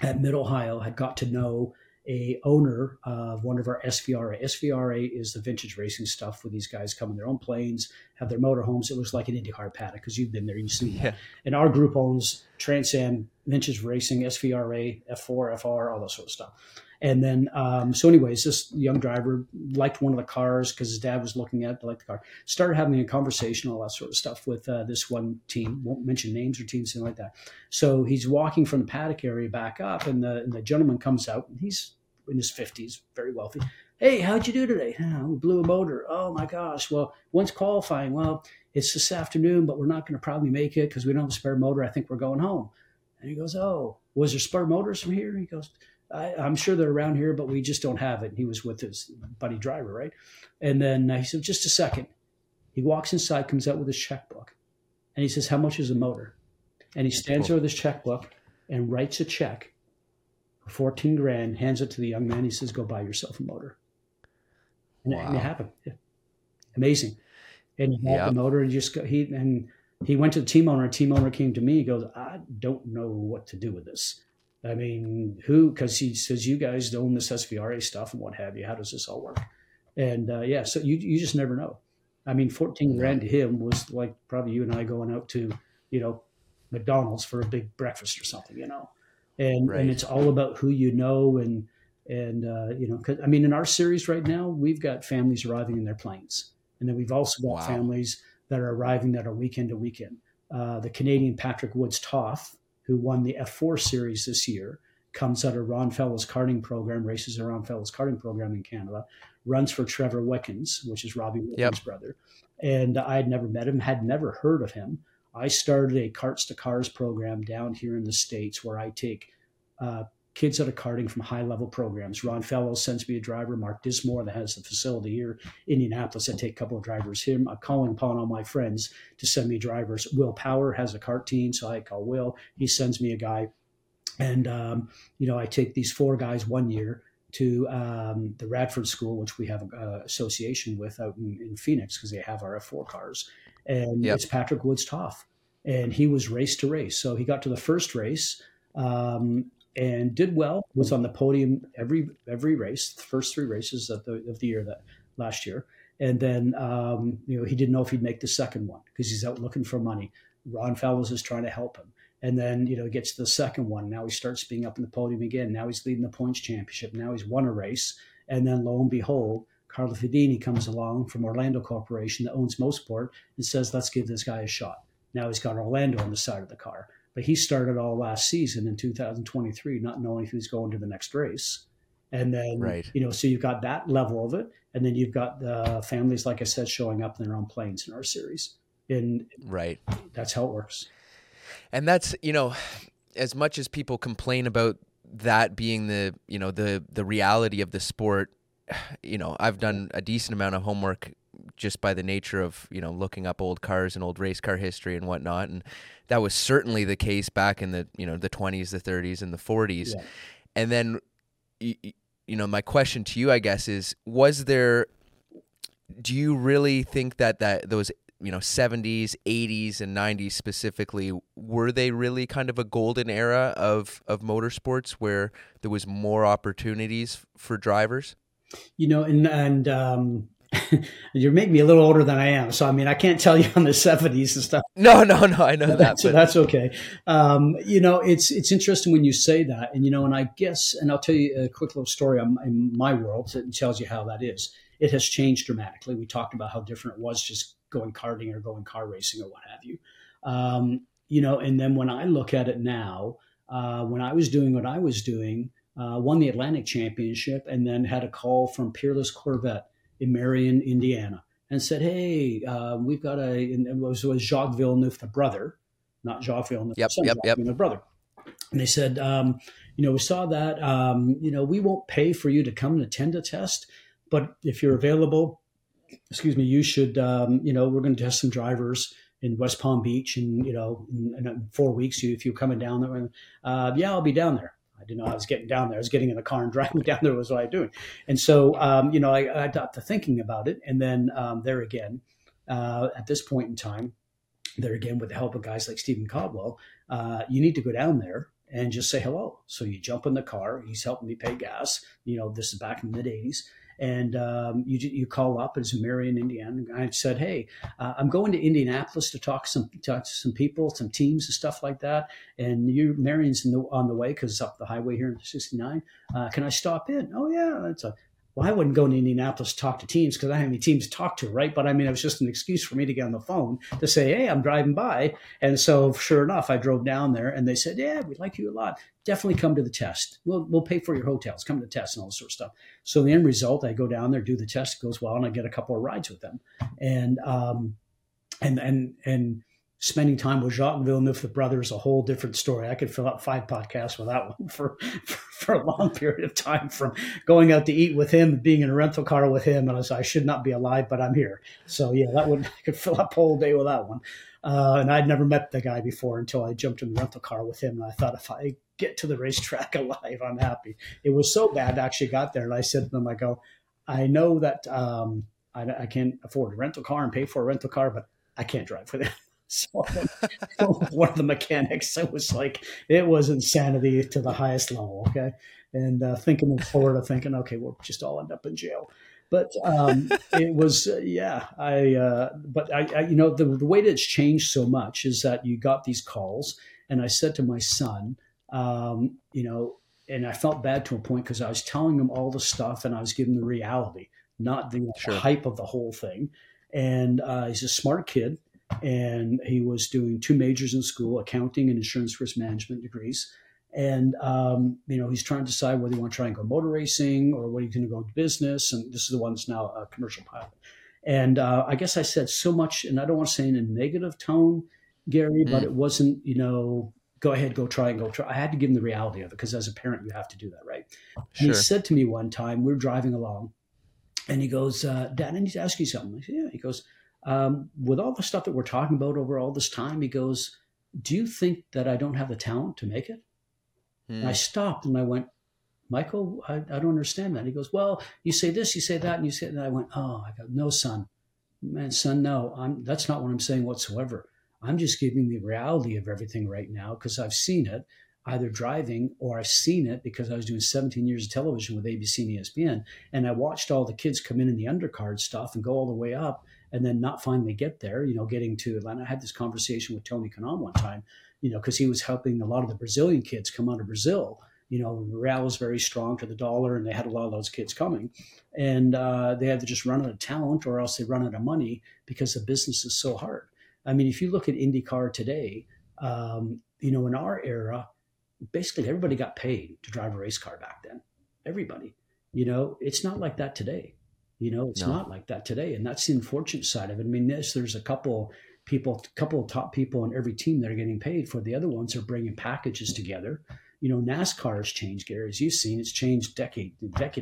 at Mid-Ohio had got to know a owner of one of our SVRA. SVRA is the vintage racing stuff where these guys come in their own planes, have their motorhomes. It looks like an IndyCar paddock because you've been there, you've seen that. And our group owns Trans Am, Vintage Racing, SVRA, F4, FR, all that sort of stuff. And then, so anyways, this young driver liked one of the cars because his dad was looking at it, liked the car. Started having a conversation, all that sort of stuff with this one team. Won't mention names or teams, anything like that. So he's walking from the paddock area back up, and the gentleman comes out, and he's in his 50s, very wealthy. Hey, how'd you do today? Oh, we blew a motor. Oh, my gosh. Well, when's qualifying? Well, it's this afternoon, but we're not going to probably make it because we don't have a spare motor. I think we're going home. And he goes, oh, was there spare motors from here? He goes, I'm sure they're around here, but we just don't have it. And he was with his buddy driver, right? And then he said, just a second. He walks inside, comes out with his checkbook, and he says, how much is a motor? And he stands there with his checkbook and writes a check for 14 grand, hands it to the young man. He says, go buy yourself a motor. And, wow. And it happened. Yeah. Amazing. And he bought the motor and just go, he went to the team owner. Team owner came to me. He goes, I don't know what to do with this. I mean, because he says, you guys own this SVRA stuff and what have you. How does this all work? And so you just never know. I mean, 14 grand to him was like probably you and I going out to, McDonald's for a big breakfast or something, and, right. And it's all about who you know. And cause I mean, in our series right now, we've got families arriving in their planes. And then we've also got families that are arriving that are weekend to weekend. The Canadian Patrick Woods Toth, who won the F4 series this year, comes out of Ron Fellow's karting program, races at Ron Fellow's karting program in Canada, runs for Trevor Wickens, which is Robbie Wickens' brother. And I had never met him, had never heard of him. I started a Karts to Cars program down here in the States where I take kids out of karting from high-level programs. Ron Fellow sends me a driver, Mark Dismore, that has the facility here in Indianapolis. I take a couple of drivers here. I'm calling upon all my friends to send me drivers. Will Power has a kart team, so I call Will. He sends me a guy. And, I take these four guys one year to the Radford School, which we have an association with out in Phoenix because they have our F4 cars. And it's Patrick Woods Toth, and he was race to race. So he got to the first race and did well. Was on the podium every race, the first three races of the year last year. And then he didn't know if he'd make the second one because he's out looking for money. Ron Fellows is trying to help him. And then he gets to the second one. Now he starts being up in the podium again. Now he's leading the points championship. Now he's won a race. And then lo and behold, Carlo Fedini comes along from Orlando Corporation that owns Mosport and says, let's give this guy a shot. Now he's got Orlando on the side of the car. But he started all last season in 2023, not knowing if he was going to the next race. And then, so you've got that level of it. And then you've got the families, like I said, showing up in their own planes in our series. And that's how it works. And that's, as much as people complain about that being the, the reality of the sport, I've done a decent amount of homework just by the nature of, looking up old cars and old race car history and whatnot. And that was certainly the case back in the, the 20s, the 30s and the 40s. Yeah. And then, my question to you, I guess, is, do you really think that those, 70s, 80s and 90s specifically, were they really kind of a golden era of motorsports where there was more opportunities for drivers? You're making me a little older than I am. So, I mean, I can't tell you on the 70s and stuff. No, I know that. So that's okay. It's interesting when you say that. And, and I guess, and I'll tell you a quick little story in my world that tells you how that is. It has changed dramatically. We talked about how different it was just going karting or going car racing or what have you. And then when I look at it now, when I was doing what I was doing, won the Atlantic Championship and then had a call from Peerless Corvette in Marion, Indiana, and said, hey, we've got it was Jacques Villeneuve, the brother, not Jacques Villeneuve, the brother. And they said, we saw that, we won't pay for you to come and attend a test, but if you're available, you should, we're going to test some drivers in West Palm Beach in 4 weeks, if you're coming down there, I'll be down there. I didn't know I was getting down there. I was getting in the car and driving down there was what I was doing. And so, I got to thinking about it. And then there again, at this point in time, there again, with the help of guys like Stephen Caldwell, you need to go down there and just say hello. So you jump in the car. He's helping me pay gas. This is back in the mid-'80s. And you call up as Marion, Indiana. And I said, hey, I'm going to Indianapolis to talk to some people, some teams and stuff like that. And Marion's on the way because it's up the highway here in 69. Can I stop in? Oh, yeah. I wouldn't go to Indianapolis to talk to teams because I don't have any teams to talk to, right? But I mean, it was just an excuse for me to get on the phone to say, hey, I'm driving by. And so sure enough, I drove down there and they said, yeah, we like you a lot. Definitely come to the test. We'll pay for your hotels, come to the test and all this sort of stuff. So the end result, I go down there, do the test, it goes well, and I get a couple of rides with them. And spending time with Jacques Villeneuve, the brother, is a whole different story. I could fill out 5 podcasts with that one for a long period of time, from going out to eat with him, being in a rental car with him. And I should not be alive, but I'm here. So yeah, I could fill up a whole day with that one. And I'd never met the guy before until I jumped in the rental car with him. And I thought, if I get to the racetrack alive, I'm happy. It was so bad. I actually got there and I said to them, I go, I know that I can't afford a rental car and pay for a rental car, but I can't drive with it. So one of the mechanics, it was like, it was insanity to the highest level. Okay. And thinking in Florida, thinking, okay, we'll just all end up in jail. But it was, yeah, I you know, the way that it's changed so much is that you got these calls, and I said to my son, you know, and I felt bad to a point because I was telling him all the stuff and I was giving the reality, not the hype of the whole thing. And he's a smart kid, and he was doing 2 majors in school, accounting and insurance risk management degrees. And, you know, he's trying to decide whether he wants to try and go motor racing or whether he's going to go into business. And this is the one that's now a commercial pilot. And I guess I said so much, and I don't want to say in a negative tone, Gary, but it wasn't, you know, go ahead, go try and go try. I had to give him the reality of it because as a parent, you have to do that, right? Sure. And he said to me one time, we were driving along, and he goes, Dad, I need to ask you something. I said, yeah. He goes, with all the stuff that we're talking about over all this time, he goes, do you think that I don't have the talent to make it? And I stopped and I went, Michael, I don't understand that. He goes, well, you say this, you say that, and you say that. And I went, oh, I go, no, son. Man, son, no, that's not what I'm saying whatsoever. I'm just giving the reality of everything right now because I've seen it, either driving or I've seen it because I was doing 17 years of television with ABC and ESPN. And I watched all the kids come in the undercard stuff and go all the way up and then not finally get there, you know, getting to Atlanta. I had this conversation with Tony Kanaan one time, you know, because he was helping a lot of the Brazilian kids come out of Brazil. You know, the real was very strong to the dollar, and they had a lot of those kids coming. And they had to just run out of talent or else they run out of money because the business is so hard. I mean, if you look at IndyCar today, you know, in our era, basically everybody got paid to drive a race car back then. Everybody. You know, it's not like that today. You know, it's not like that today. And that's the unfortunate side of it. I mean, there's a couple of top people on every team that are getting paid for. The other ones are bringing packages together. You know, NASCAR has changed, Gary, as you've seen. It's changed decade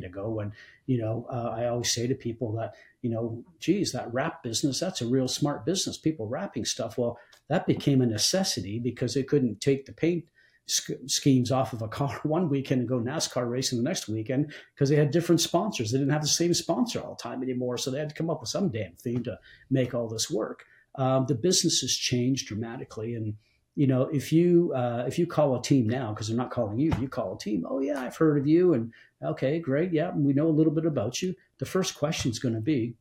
ago when, you know, I always say to people that, you know, geez, that rap business, that's a real smart business, people rapping stuff. Well, that became a necessity because they couldn't take the paint schemes off of a car one weekend and go NASCAR racing the next weekend because they had different sponsors. They didn't have the same sponsor all the time anymore, so they had to come up with some damn theme to make all this work. The business has changed dramatically. And, you know, if you call a team now, because they're not calling you, you call a team. Oh, yeah, I've heard of you. And okay, great. Yeah, we know a little bit about you. The first question is going to be,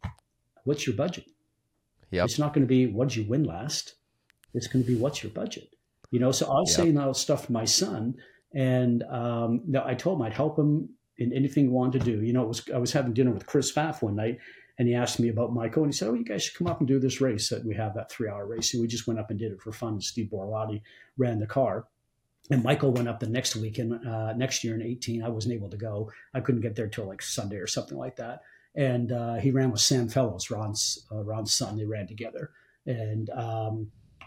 what's your budget? Yep. It's not going to be, what did you win last? It's going to be, what's your budget? You know, so I was saying all stuff to my son. And I told him I'd help him in anything he wanted to do. You know, I was having dinner with Chris Pfaff one night. And he asked me about Michael, and he said, oh, you guys should come up and do this race that we have, that 3-hour race. And we just went up and did it for fun. Steve Borlotti ran the car. And Michael went up the next weekend, next year in 2018. I wasn't able to go. I couldn't get there till like Sunday or something like that. And he ran with Sam Fellows, Ron's son. They ran together. And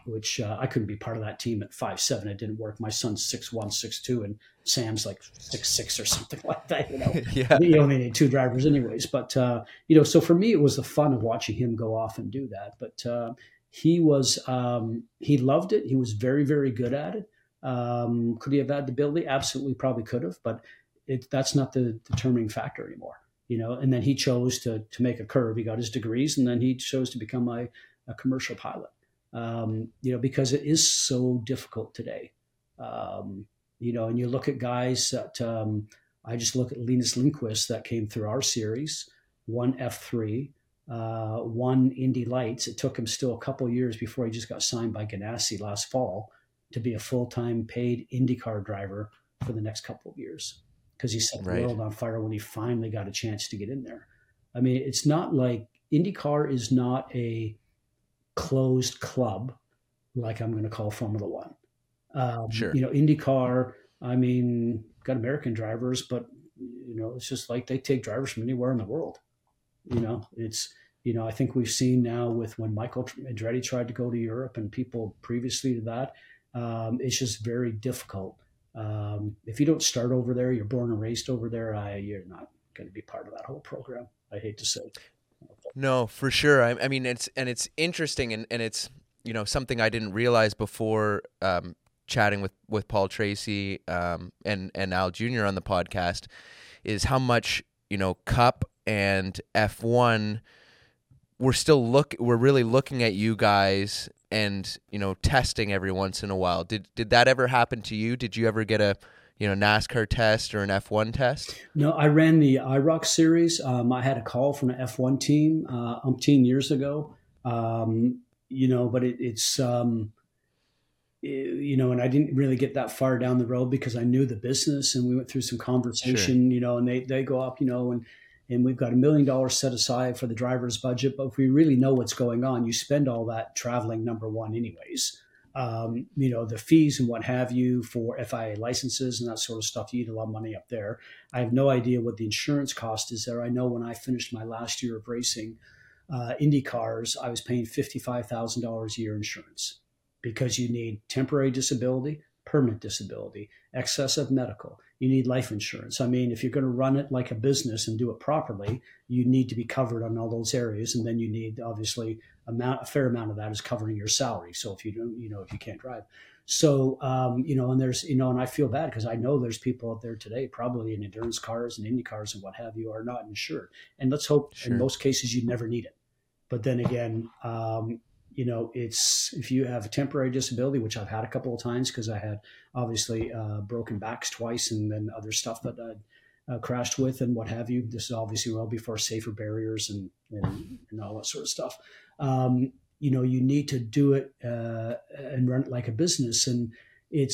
which I couldn't be part of that team at 5'7". It didn't work. My son's 6'1", 6'2", and Sam's like 6'6" or something like that. You know, You only need 2 drivers anyways. But, you know, so for me, it was the fun of watching him go off and do that. But he loved it. He was very, very good at it. Could he have had the ability? Absolutely, probably could have. But that's not the determining factor anymore, you know. And then he chose to make a curve. He got his degrees, and then he chose to become a commercial pilot. You know, because it is so difficult today, you know, and you look at guys that, I just look at Linus Lindquist that came through our series, won F3, won Indy Lights. It took him still a couple of years before he just got signed by Ganassi last fall to be a full-time paid IndyCar driver for the next couple of years because he set the world on fire when he finally got a chance to get in there. I mean, it's not like IndyCar is not a closed club, like I'm going to call Formula One. You know, IndyCar, I mean, got American drivers, but, you know, it's just like they take drivers from anywhere in the world. You know, it's You know, I think we've seen now with when Michael Andretti tried to go to Europe and people previously to that, it's just very difficult. If you don't start over there, you're born and raised over there, you're not going to be part of that whole program. I hate to say. No, for sure. I mean, it's interesting, and it's, you know, something I didn't realize before chatting with Paul Tracy and Al Jr. on the podcast is how much, you know, Cup and F1, we're really looking at you guys and, you know, testing every once in a while. Did that ever happen to you? Did you ever get a, you know, NASCAR test or an F1 test? No, I ran the IROC series. I had a call from an F1 team umpteen years ago, you know, but you know, and I didn't really get that far down the road because I knew the business and we went through some conversation, sure. You know, and they go up, you know, and we've got $1 million set aside for the driver's budget. But if we really know what's going on, you spend all that traveling, number one, anyways. You know, the fees and what have you for FIA licenses and that sort of stuff. You eat a lot of money up there. I have no idea what the insurance cost is there. I know when I finished my last year of racing Indy cars, I was paying $55,000 a year insurance because you need temporary disability, permanent disability, excessive medical. You need life insurance. I mean, if you're going to run it like a business and do it properly, you need to be covered on all those areas. And then you need, obviously, a fair amount of that is covering your salary. So if you don't, you know, if you can't drive. So, you know, and there's, you know, and I feel bad because I know there's people out there today, probably in endurance cars and Indy cars and what have you, are not insured. And let's hope sure. In most cases you never need it. But then again, you know, it's if you have a temporary disability, which I've had a couple of times because I had obviously broken backs twice and then other stuff that I crashed with and what have you. This is obviously well before safer barriers and all that sort of stuff. You know, you need to do it and run it like a business. And it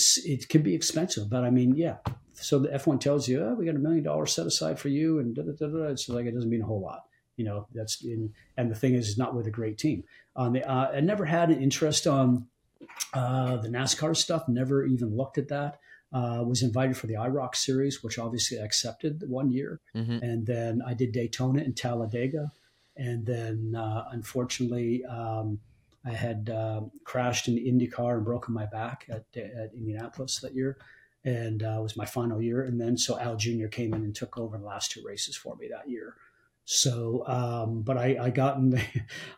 can be expensive. But I mean, yeah. So the F1 tells you, oh, we got $1 million set aside for you. And da, da, da, da. It's like it doesn't mean a whole lot. You know, that's in, and the thing is, it's not with a great team. I never had an interest on the NASCAR stuff, never even looked at that. Was invited for the IROC series, which obviously I accepted 1 year. Mm-hmm. And then I did Daytona and Talladega. And then, unfortunately, I had crashed in the IndyCar and broken my back at Indianapolis that year. And it was my final year. And then so Al Jr. came in and took over the last two races for me that year. So, but I got in the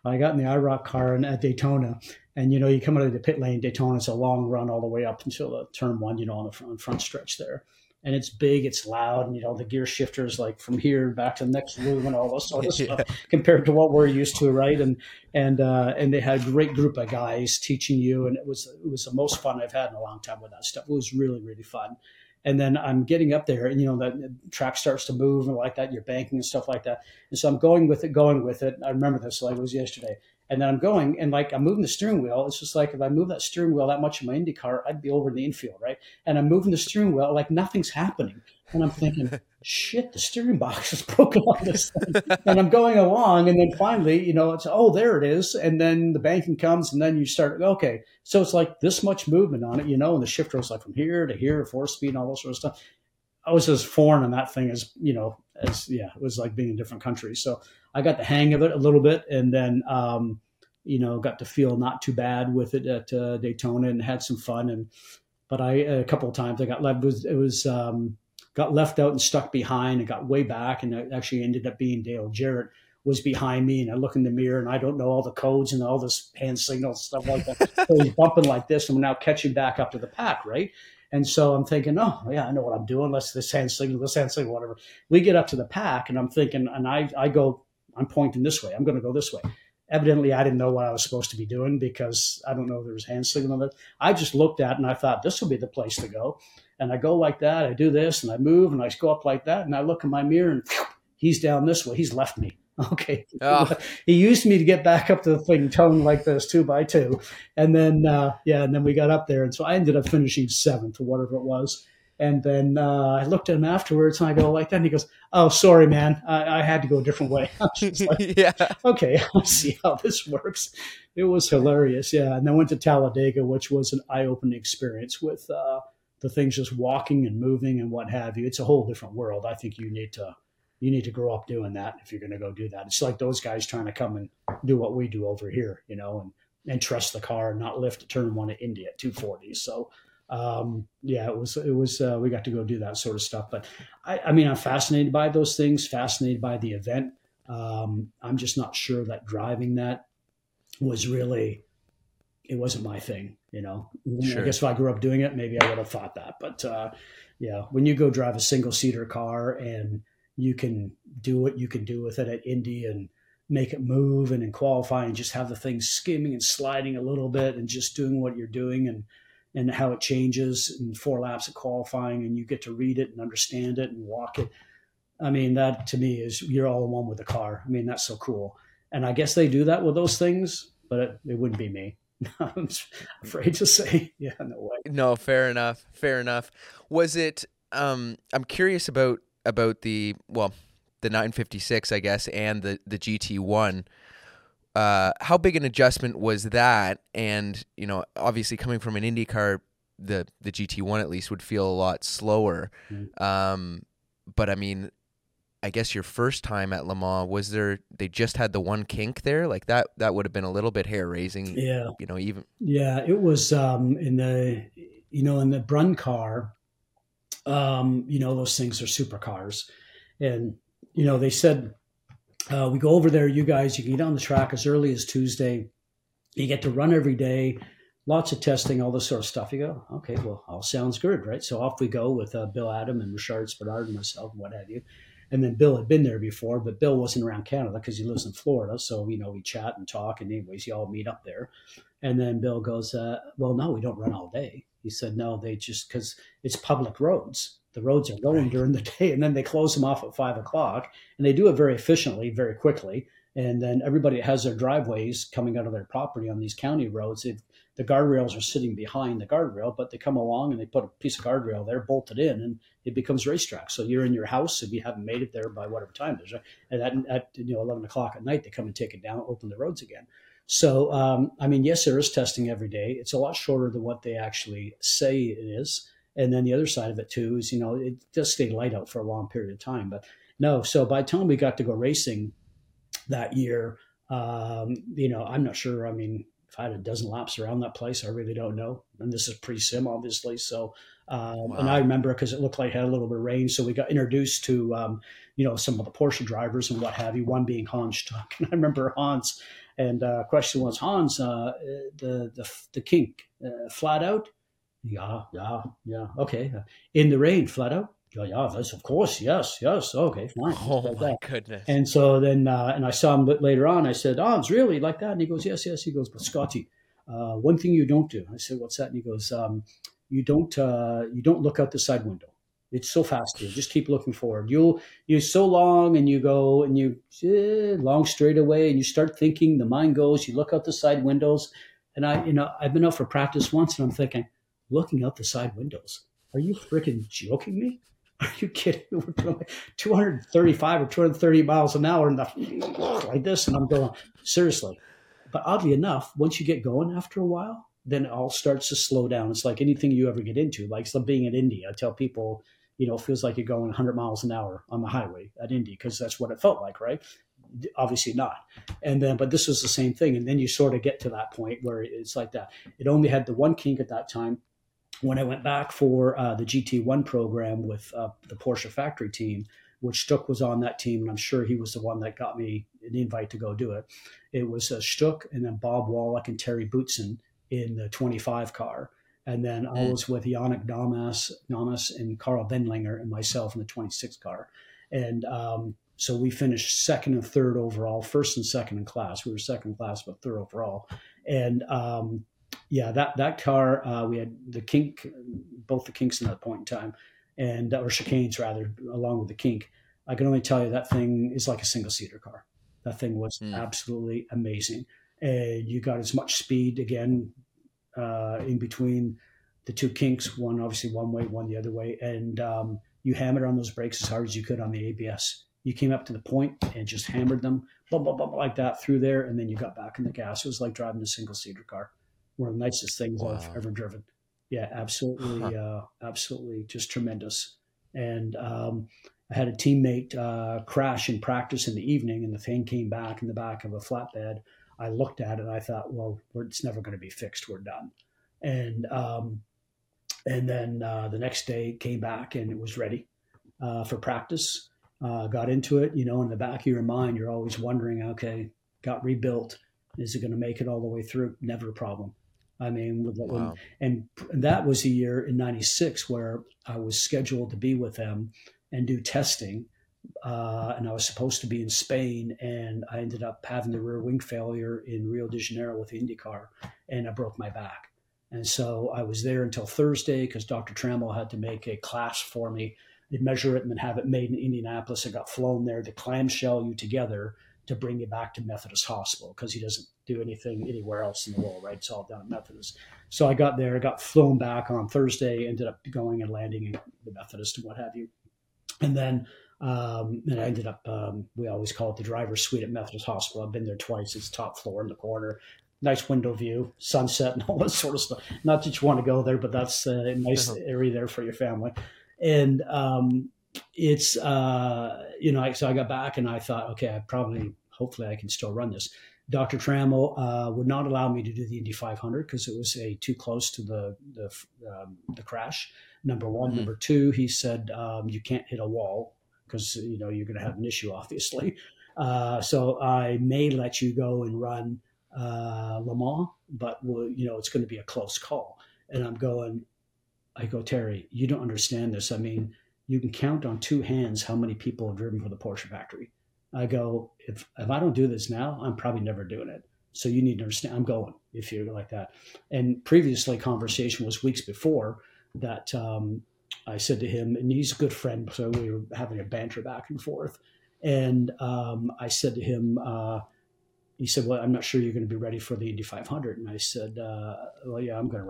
IROC car at Daytona, and, you know, you come out of the pit lane, Daytona's a long run all the way up until the turn one, you know, on the front stretch there. And it's big, it's loud, and, you know, the gear shifters like from here back to the next loop and all this sort of stuff compared to what we're used to. Right. And they had a great group of guys teaching you. And it was the most fun I've had in a long time with that stuff. It was really, really fun. And then I'm getting up there and, you know, the track starts to move and like that, you're banking and stuff like that. And so I'm going with it. I remember this like it was yesterday. And then I'm going and like I'm moving the steering wheel. It's just like if I move that steering wheel that much in my Indy car, I'd be over in the infield, right? And I'm moving the steering wheel like nothing's happening. And I'm thinking, shit, the steering box is broken on this thing. And I'm going along and then finally, you know, it's, oh, there it is. And then the banking comes and then you start, okay. So it's like this much movement on it, you know, and the shifter was like from here to here, 4-speed and all those sort of stuff. I was as foreign on that thing as, you know, it was like being in different countries. So I got the hang of it a little bit and then, you know, got to feel not too bad with it at Daytona and had some fun. But a couple of times I got left, got left out and stuck behind and got way back. And it actually ended up being Dale Jarrett was behind me. And I look in the mirror and I don't know all the codes and all this hand signals, stuff like that. So he's bumping like this and we're now catching back up to the pack, right? And so I'm thinking, oh, yeah, I know what I'm doing. Let's this hand signal, whatever. We get up to the pack, and I'm thinking, and I go, I'm pointing this way. I'm going to go this way. Evidently, I didn't know what I was supposed to be doing because I don't know if there was hand signal on it. I just looked at it, and I thought, this will be the place to go. And I go like that. I do this, and I move, and I go up like that. And I look in my mirror, and phew, he's down this way. He's left me. Okay. Oh. He used me to get back up to the thing, towing like this 2x2. And then, and then we got up there. And so I ended up finishing 7th or whatever it was. And then I looked at him afterwards and I go like that. And he goes, oh, sorry, man. I had to go a different way. I was just like, yeah. Okay, I'll see how this works. It was hilarious. Yeah. And I went to Talladega, which was an eye-opening experience with the things just walking and moving and what have you. It's a whole different world. I think you need to you need to grow up doing that if you're going to go do that. It's like those guys trying to come and do what we do over here, you know, and trust the car and not lift a turn one at Indy at 240. So, yeah, it was, we got to go do that sort of stuff. But I mean, I'm fascinated by those things, fascinated by the event. I'm just not sure that driving that was really, it wasn't my thing, you know. Sure. I guess if I grew up doing it, maybe I would have thought that. But yeah, when you go drive a single seater car and you can do what you can do with it at Indy and make it move, and in qualifying, just have the thing skimming and sliding a little bit and just doing what you're doing and how it changes in 4 laps of qualifying, and you get to read it and understand it and walk it. I mean, that to me is you're all in one with the car. I mean, that's so cool. And I guess they do that with those things, but it wouldn't be me. I'm afraid to say. Yeah, no way. No, fair enough. Fair enough. Was it, I'm curious about the 956, I guess, and the GT1. How big an adjustment was that? And, you know, obviously coming from an IndyCar, the GT1 at least would feel a lot slower. Mm-hmm. But I mean, I guess your first time at Le Mans, was there, they just had the one kink there? Like that would have been a little bit hair raising. Yeah. You know, even. Yeah, it was, in the Brun car, you know, those things are supercars, and, you know, they said, we go over there, you guys, you can get on the track as early as Tuesday. You get to run every day, lots of testing, all this sort of stuff. You go, okay, well, all sounds good, right? So off we go with Bill Adam and Richard Spadard and myself and what have you. And then Bill had been there before, but Bill wasn't around Canada because he lives in Florida. So, you know, we chat and talk, and anyways, you all meet up there. And then Bill goes, well, no, we don't run all day. He said, no, they just, because it's public roads. The roads are going during the day, and then they close them off at 5 o'clock, and they do it very efficiently, very quickly. And then everybody has their driveways coming out of their property on these county roads. The guardrails are sitting behind the guardrail, but they come along and they put a piece of guardrail there, bolted in, and it becomes racetrack. So you're in your house if you haven't made it there by whatever time it is. Right? And at 11 o'clock at night, they come and take it down, open the roads again. So, I mean, yes, there is testing every day. It's a lot shorter than what they actually say it is. And then the other side of it too is, you know, it does stay light out for a long period of time, but no. So by the time we got to go racing that year, you know, I'm not sure. I mean, if I had a dozen laps around that place, I really don't know. And this is pre-sim, obviously. So, wow. And I remember because it looked like it had a little bit of rain. So we got introduced to, you know, some of the Porsche drivers and what have you, one being Hans Stuck. And I remember Hans, and question was, Hans, the kink, flat out? Yeah. Okay. In the rain, flat out. Yeah. That's of course. Yes. Okay. Fine. Oh my goodness. And so then, and I saw him later on, I said, oh, it's really like that. And he goes, yes. He goes, but Scotty, one thing you don't do. I said, what's that? And he goes, you don't look out the side window. It's so fast here. Just keep looking forward. You're so long, and you go and you long straight away, and you start thinking, the mind goes, you look out the side windows. And I've been out for practice once, and I'm thinking, looking out the side windows. Are you freaking joking me? Are you kidding me? We're doing 235 or 230 miles an hour and like this. And I'm going, seriously. But oddly enough, once you get going after a while, then it all starts to slow down. It's like anything you ever get into, like being in Indy. I tell people, you know, it feels like you're going 100 miles an hour on the highway at Indy because that's what it felt like, right? Obviously not. And then, but this was the same thing. And then you sort of get to that point where it's like that. It only had the one kink at that time. When I went back for the GT1 program with the Porsche factory team, which Stuck was on that team, and I'm sure he was the one that got me an invite to go do it. It was Stuck and then Bob Wallach and Terry Bootsen in the 25 car. And then I was with Yannick Damas and Carl Wendlinger and myself in the 26 car. And so we finished second and third overall, first and second in class. We were second class, but third overall. And yeah, that car, we had the kink, both the kinks in that point in time, and or chicanes rather, along with the kink. I can only tell you that thing is like a single seater car. That thing was absolutely amazing. You got as much speed again in between the two kinks, one obviously one way, one the other way, and you hammered on those brakes as hard as you could on the ABS. You came up to the point and just hammered them, bump, bump, bump, like that through there, and then you got back in the gas. It was like driving a single seater car. One of the nicest things I've ever driven. Yeah, absolutely. Absolutely just tremendous. And I had a teammate crash in practice in the evening, and the thing came back in the back of a flatbed. I looked at it and I thought, well, it's never going to be fixed. We're done. And then the next day came back and it was ready for practice. Got into it, you know, in the back of your mind, you're always wondering, okay, got rebuilt. Is it going to make it all the way through? Never a problem. I mean, wow. And that was the year in 96 where I was scheduled to be with them and do testing. And I was supposed to be in Spain, and I ended up having the rear wing failure in Rio de Janeiro with IndyCar, and I broke my back. And so I was there until Thursday because Dr. Trammell had to make a class for me. They'd measure it and then have it made in Indianapolis. I got flown there to clamshell you together to bring you back to Methodist Hospital because he doesn't do anything anywhere else in the world, right? It's all down at Methodist. So I got there, got flown back on Thursday, ended up going and landing in the Methodist and what have you. And then and I ended up, we always call it the driver's suite at Methodist Hospital. I've been there twice. It's top floor in the corner. Nice window view, sunset and all that sort of stuff. Not that you want to go there, but that's a nice area there for your family. And it's, you know, so I got back and I thought, okay, hopefully I can still run this. Dr. Trammell would not allow me to do the Indy 500 because it was too close to the crash, number one. Mm-hmm. Number two, he said, you can't hit a wall because, you know, you're going to have an issue, obviously. So I may let you go and run Le Mans, but, you know, it's going to be a close call. And I go, Terry, you don't understand this. I mean, you can count on two hands how many people have driven for the Porsche factory. I go, if I don't do this now, I'm probably never doing it. So you need to understand, I'm going if you're like that. And previously, conversation was weeks before that I said to him, and he's a good friend, so we were having a banter back and forth. And I said to him, he said, well, I'm not sure you're going to be ready for the Indy 500. And I said, well, yeah, I'm going to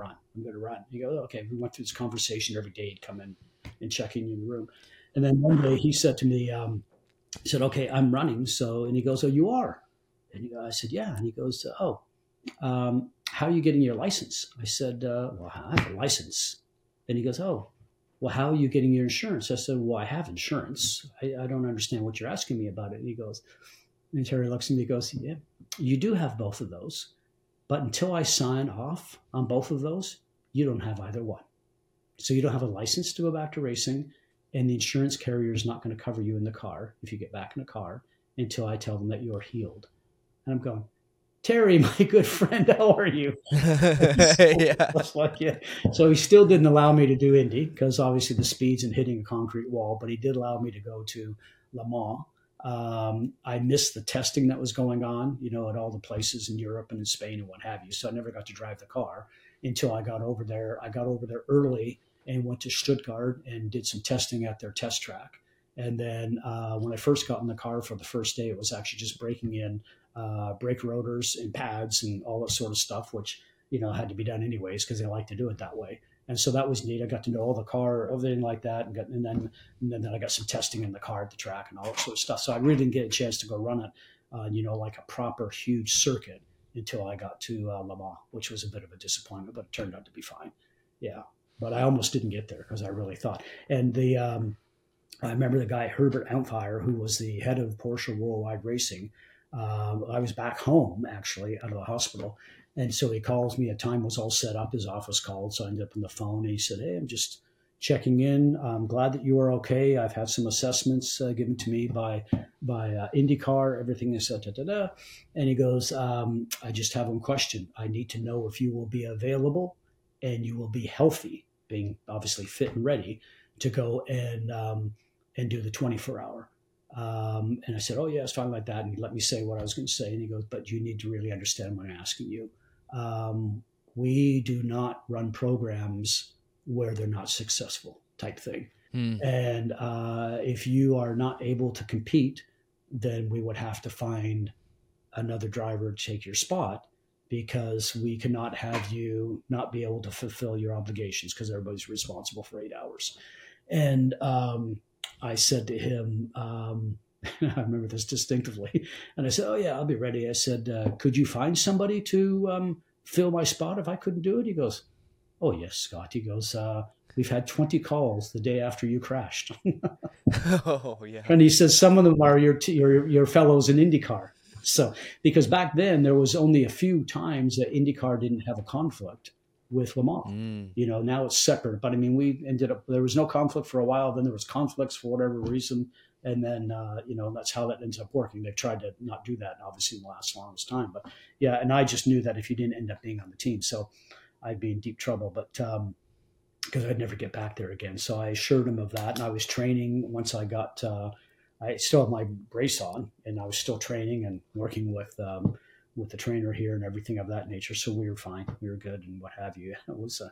run. He goes, okay. We went through this conversation every day. He'd come in and check in the room. And then one day he said to me, he said, okay, I'm running. So, and he goes, oh, you are? And I said, yeah. And he goes, oh, how are you getting your license? I said, well, I have a license. And he goes, oh, well, how are you getting your insurance? I said, well, I have insurance. I don't understand what you're asking me about it. And he goes, and Terry looks at me and goes, yeah, you do have both of those, but until I sign off on both of those, you don't have either one. So you don't have a license to go back to racing, and the insurance carrier is not going to cover you in the car if you get back in the car until I tell them that you're healed. And I'm going, Terry, my good friend, how are you? Yeah. Like, yeah. So he still didn't allow me to do Indy because obviously the speeds and hitting a concrete wall, but he did allow me to go to Le Mans. I missed the testing that was going on, you know, at all the places in Europe and in Spain and what have you. So I never got to drive the car until I got over there. I got over there early and went to Stuttgart and did some testing at their test track. And then when I first got in the car for the first day, it was actually just breaking in brake rotors and pads and all that sort of stuff, which, you know, had to be done anyways because they like to do it that way. And so that was neat. I got to know all the car, everything like that. And then I got some testing in the car at the track and all that sort of stuff. So I really didn't get a chance to go run it, you know, like a proper huge circuit until I got to Le Mans, which was a bit of a disappointment, but it turned out to be fine. Yeah. But I almost didn't get there because I really thought. And I remember the guy, Herbert Ampfire, who was the head of Porsche Worldwide Racing. I was back home, actually, out of the hospital. And so he calls me. A time was all set up. His office called, so I ended up on the phone. And he said, hey, I'm just checking in. I'm glad that you are okay. I've had some assessments given to me by IndyCar, everything is da. And he goes, I just have one question. I need to know if you will be available and you will be healthy, being obviously fit and ready, to go and do the 24-hour. And I said, oh, yeah, it's fine like that. And he let me say what I was going to say. And he goes, but you need to really understand what I'm asking you. We do not run programs where they're not successful type thing. Mm. And if you are not able to compete, then we would have to find another driver to take your spot because we cannot have you not be able to fulfill your obligations because everybody's responsible for 8 hours. And I said to him, I remember this distinctively, and I said, oh, yeah, I'll be ready. I said, could you find somebody to fill my spot if I couldn't do it? He goes, oh, yes, Scott. He goes, We've had 20 calls the day after you crashed. Oh, yeah. And he says some of them are your fellows in IndyCar. So because back then there was only a few times that IndyCar didn't have a conflict with Le Mans. You know, now it's separate. But I mean, we ended up, there was no conflict for a while. Then there was conflicts for whatever reason. And then, you know, that's how that ends up working. They've tried to not do that, obviously, in the last longest time. But yeah, and I just knew that if you didn't end up being on the team, so I'd be in deep trouble. But because I'd never get back there again. So I assured him of that. And I was training once I got, I still had my brace on, and I was still training and working with the trainer here and everything of that nature. So we were fine. We were good and what have you. It was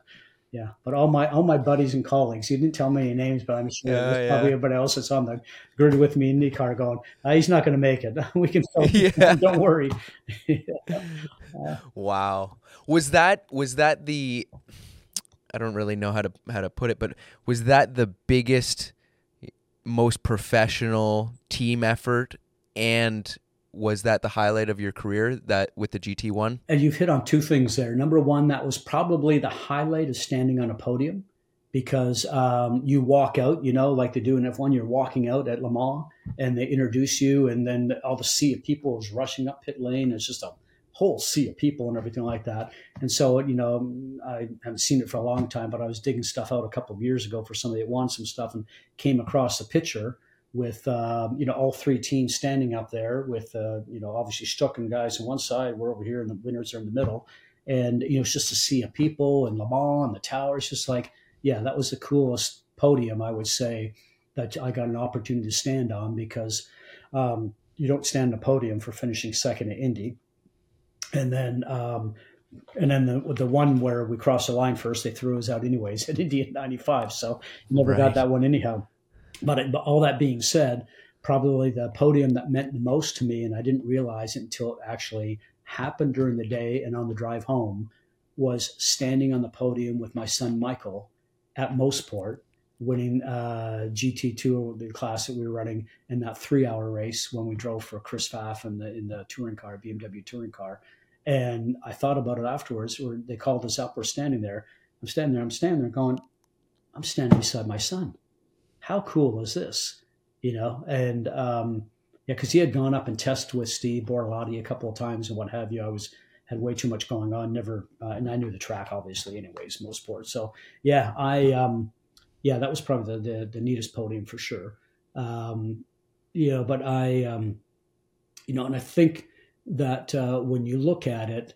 yeah, but all my buddies and colleagues, he didn't tell me any names, but I'm sure there's probably everybody else that's on the grid with me in the car going, he's not going to make it. We can still, don't worry. Wow. Was that the, I don't really know how to put it, but was that the biggest, most professional team effort, and was that the highlight of your career, that with the GT1? And you've hit on two things there. Number one, that was probably the highlight, of standing on a podium, because you walk out, you know, like they do in F1, you're walking out at Le Mans and they introduce you, and then all the sea of people is rushing up pit lane. It's just a whole sea of people and everything like that. And so, you know, I haven't seen it for a long time, but I was digging stuff out a couple of years ago for somebody that wanted some stuff, and came across the picture with, you know, all three teams standing up there with, you know, obviously Stuck and guys on one side, we're over here, and the winners are in the middle. And, you know, it's just a sea of people, and Le Mans and the towers, just like, yeah, that was the coolest podium, I would say, that I got an opportunity to stand on, because you don't stand on a podium for finishing second at Indy. And then the one where we crossed the line first, they threw us out anyways at Indy in 95. So never got that one anyhow. But all that being said, probably the podium that meant the most to me, and I didn't realize it until it actually happened during the day and on the drive home, was standing on the podium with my son Michael at Mosport, winning GT2, the class that we were running, in that 3-hour race when we drove for Chris Pfaff in the touring car, BMW touring car. And I thought about it afterwards, where they called us up, we're standing there. I'm standing there going, I'm standing beside my son. How cool is this? You know, and yeah, because he had gone up and tested with Steve Borlotti a couple of times and what have you. I had way too much going on, never, and I knew the track, obviously, anyways, most sports. So yeah, yeah, that was probably the neatest podium for sure. You know, but I, you know, and I think that when you look at it,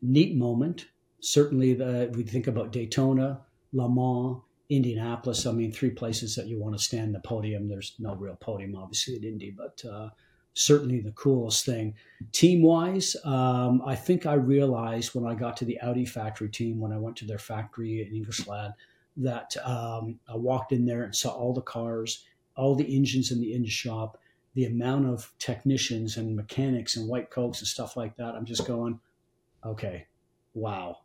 neat moment, certainly if we think about Daytona, Le Mans, Indianapolis, I mean, three places that you want to stand the podium. There's no real podium, obviously, at Indy, but certainly the coolest thing. Team-wise, I think I realized when I got to the Audi factory team, when I went to their factory in Ingersoll, that I walked in there and saw all the cars, all the engines in the engine shop, the amount of technicians and mechanics and white coats and stuff like that. I'm just going, okay, wow.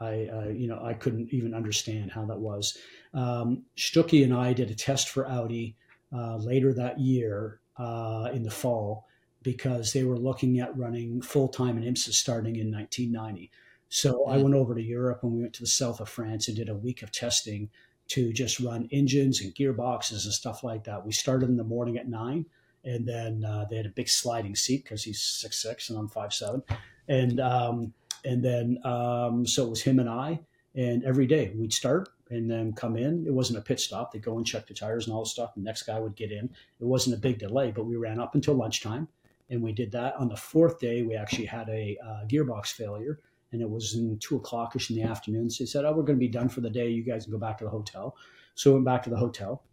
I couldn't even understand how that was. Stuckey and I did a test for Audi later that year in the fall, because they were looking at running full-time in IMSA starting in 1990. So I went over to Europe, and we went to the south of France and did a week of testing to just run engines and gearboxes and stuff like that. We started in the morning at 9, and then they had a big sliding seat, because he's 6'6" and I'm 5'7", and then so it was him and I. And every day we'd start and then come in. It wasn't a pit stop. They'd go and check the tires and all the stuff. The next guy would get in. It wasn't a big delay, but we ran up until lunchtime, and we did that. On the fourth day, we actually had a gearbox failure. And it was in 2 o'clock-ish in the afternoon. So they said, we're going to be done for the day. You guys can go back to the hotel. So we went back to the hotel.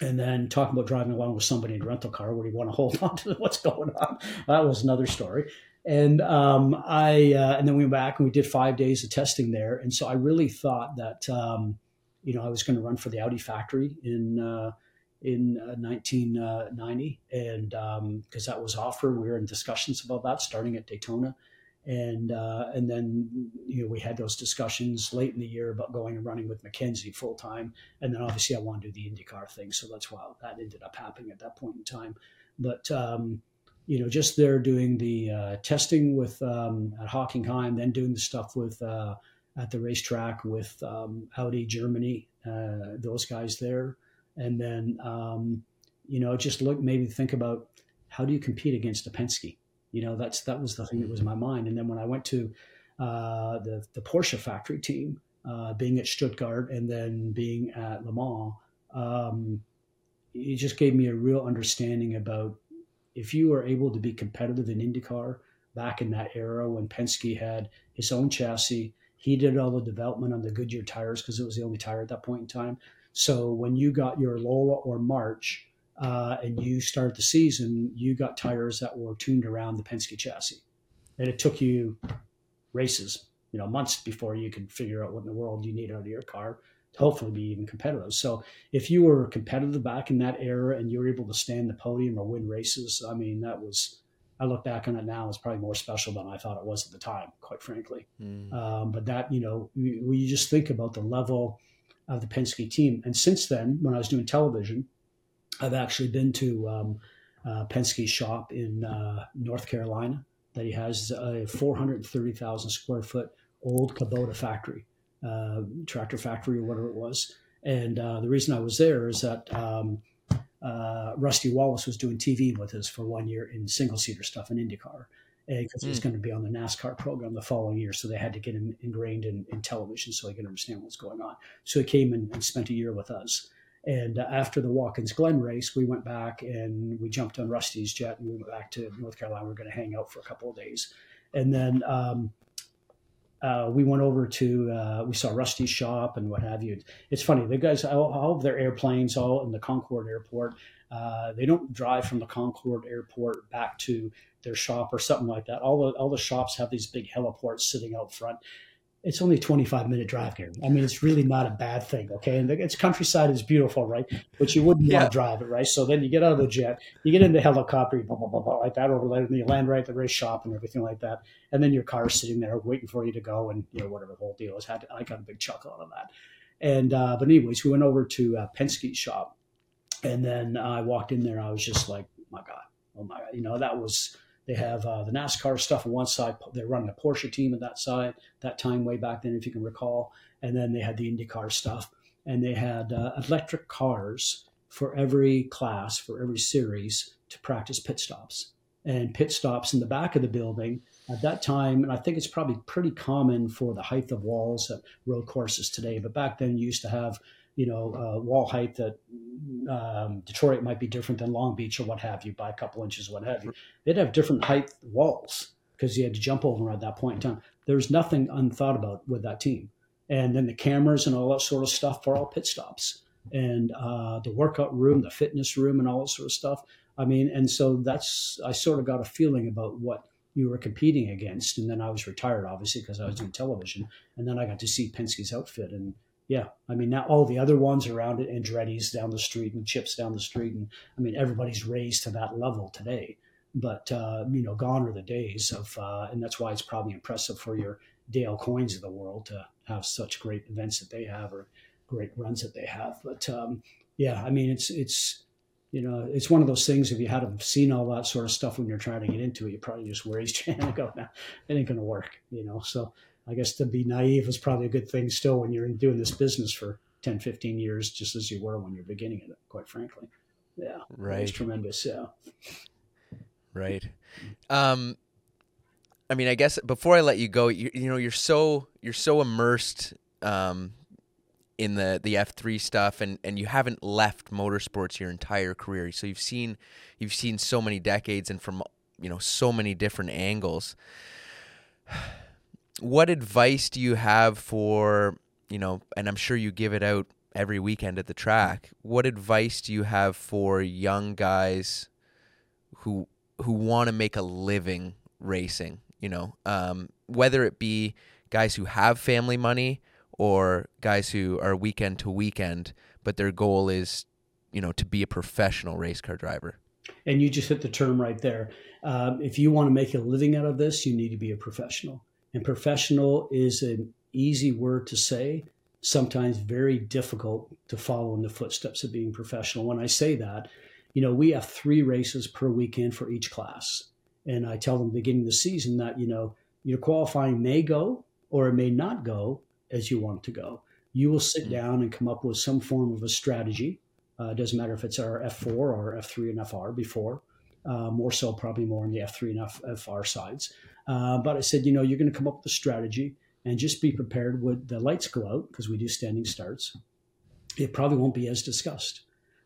And then talking about driving along with somebody in a rental car, where do you want to hold on to what's going on? That was another story. And and then we went back and we did 5 days of testing there. And so I really thought that, you know, I was going to run for the Audi factory in 1990. And because that was offered, we were in discussions about that starting at Daytona. And then, you know, we had those discussions late in the year about going and running with McKenzie full time. And then obviously I want to do the IndyCar thing. So that's why that ended up happening at that point in time. But, you know, just there doing the testing with at Hockenheim, then doing the stuff with at the racetrack with Audi Germany, those guys there. And then, just think about how do you compete against a Penske? That was the thing that was in my mind. And then when I went to the Porsche factory team, being at Stuttgart and then being at Le Mans, it just gave me a real understanding about if you are able to be competitive in IndyCar back in that era when Penske had his own chassis, he did all the development on the Goodyear tires because it was the only tire at that point in time. So when you got your Lola or March and you start the season, you got tires that were tuned around the Penske chassis. And it took you races, months before you could figure out what in the world you need out of your car to hopefully be even competitive. So if you were competitive back in that era and you were able to stand the podium or win races, I look back on it now, it's probably more special than I thought it was at the time, quite frankly. But that, when you just think about the level of the Penske team. And since then, when I was doing television, I've actually been to Penske's shop in North Carolina that he has a 430,000 square foot old Kubota factory, tractor factory or whatever it was. And the reason I was there is that Rusty Wallace was doing TV with us for 1 year in single-seater stuff in IndyCar because he was going to be on the NASCAR program the following year. So they had to get him ingrained in television so he could understand what's going on. So he came and spent a year with us. And after the Watkins Glen race, we went back and we jumped on Rusty's jet and we went back to North Carolina. We were going to hang out for a couple of days. And then we went over to, we saw Rusty's shop and what have you. It's funny, the guys, all of their airplanes, all in the Concord Airport, they don't drive from the Concord Airport back to their shop or something like that. All the shops have these big heliports sitting out front. It's only a 25-minute drive here. It's really not a bad thing, okay? And it's countryside is beautiful, right? But you wouldn't want to drive it, right? So then you get out of the jet, you get in the helicopter, blah, blah, blah, blah, like that over there, and you land right at the race shop and everything like that. And then your car is sitting there waiting for you to go and, whatever the whole deal is. I got a big chuckle out of that. And but anyways, we went over to Penske's shop. And then I walked in there. I was just like, oh, my God. That was... They have the NASCAR stuff on one side. They're running a Porsche team on that side, that time way back then, if you can recall. And then they had the IndyCar stuff. And they had electric cars for every class, for every series to practice pit stops. And pit stops in the back of the building at that time, and I think it's probably pretty common for the height of walls at road courses today. But back then you used to have, wall height that Detroit might be different than Long Beach or what have you by a couple inches, what have you. They'd have different height walls because you had to jump over at that point in time. There's nothing unthought about with that team. And then the cameras and all that sort of stuff for all pit stops and the workout room, the fitness room and all that sort of stuff. And so I sort of got a feeling about what you were competing against. And then I was retired, obviously, because I was doing television. And then I got to see Penske's outfit and, yeah, now all the other ones around it, Andretti's down the street and Chip's down the street. And everybody's raised to that level today. But, gone are the days of, and that's why it's probably impressive for your Dale Coynes of the world to have such great events that they have or great runs that they have. But, it's it's one of those things. If you hadn't seen all that sort of stuff when you're trying to get into it, you probably just raised your hand and go, no, it ain't going to work, So I guess to be naive is probably a good thing still when you're doing this business for 10, 15 years, just as you were when you're beginning it, quite frankly. Yeah. Right. It's tremendous. Yeah. Right. I guess before I let you go, you're so immersed in the F3 stuff and you haven't left motorsports your entire career. So you've seen so many decades and from, so many different angles. What advice do you have for, and I'm sure you give it out every weekend at the track, what advice do you have for young guys who want to make a living racing, whether it be guys who have family money or guys who are weekend to weekend, but their goal is, to be a professional race car driver? And you just hit the term right there. If you want to make a living out of this, you need to be a professional. And professional is an easy word to say, sometimes very difficult to follow in the footsteps of being professional. When I say that, we have 3 races per weekend for each class. And I tell them beginning of the season that, your qualifying may go or it may not go, as you want it to go. You will sit down and come up with some form of a strategy. It doesn't matter if it's our F4 or F3 and FR before, more so probably more on the F3 and FR sides. But I said, you're going to come up with a strategy and just be prepared when the lights go out, because we do standing starts. It probably won't be as discussed.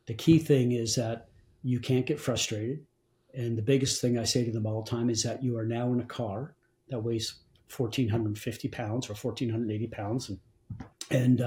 The key thing is that you can't get frustrated. And the biggest thing I say to them all the time is that you are now in a car that weighs 1,450 pounds or 1,480 pounds. And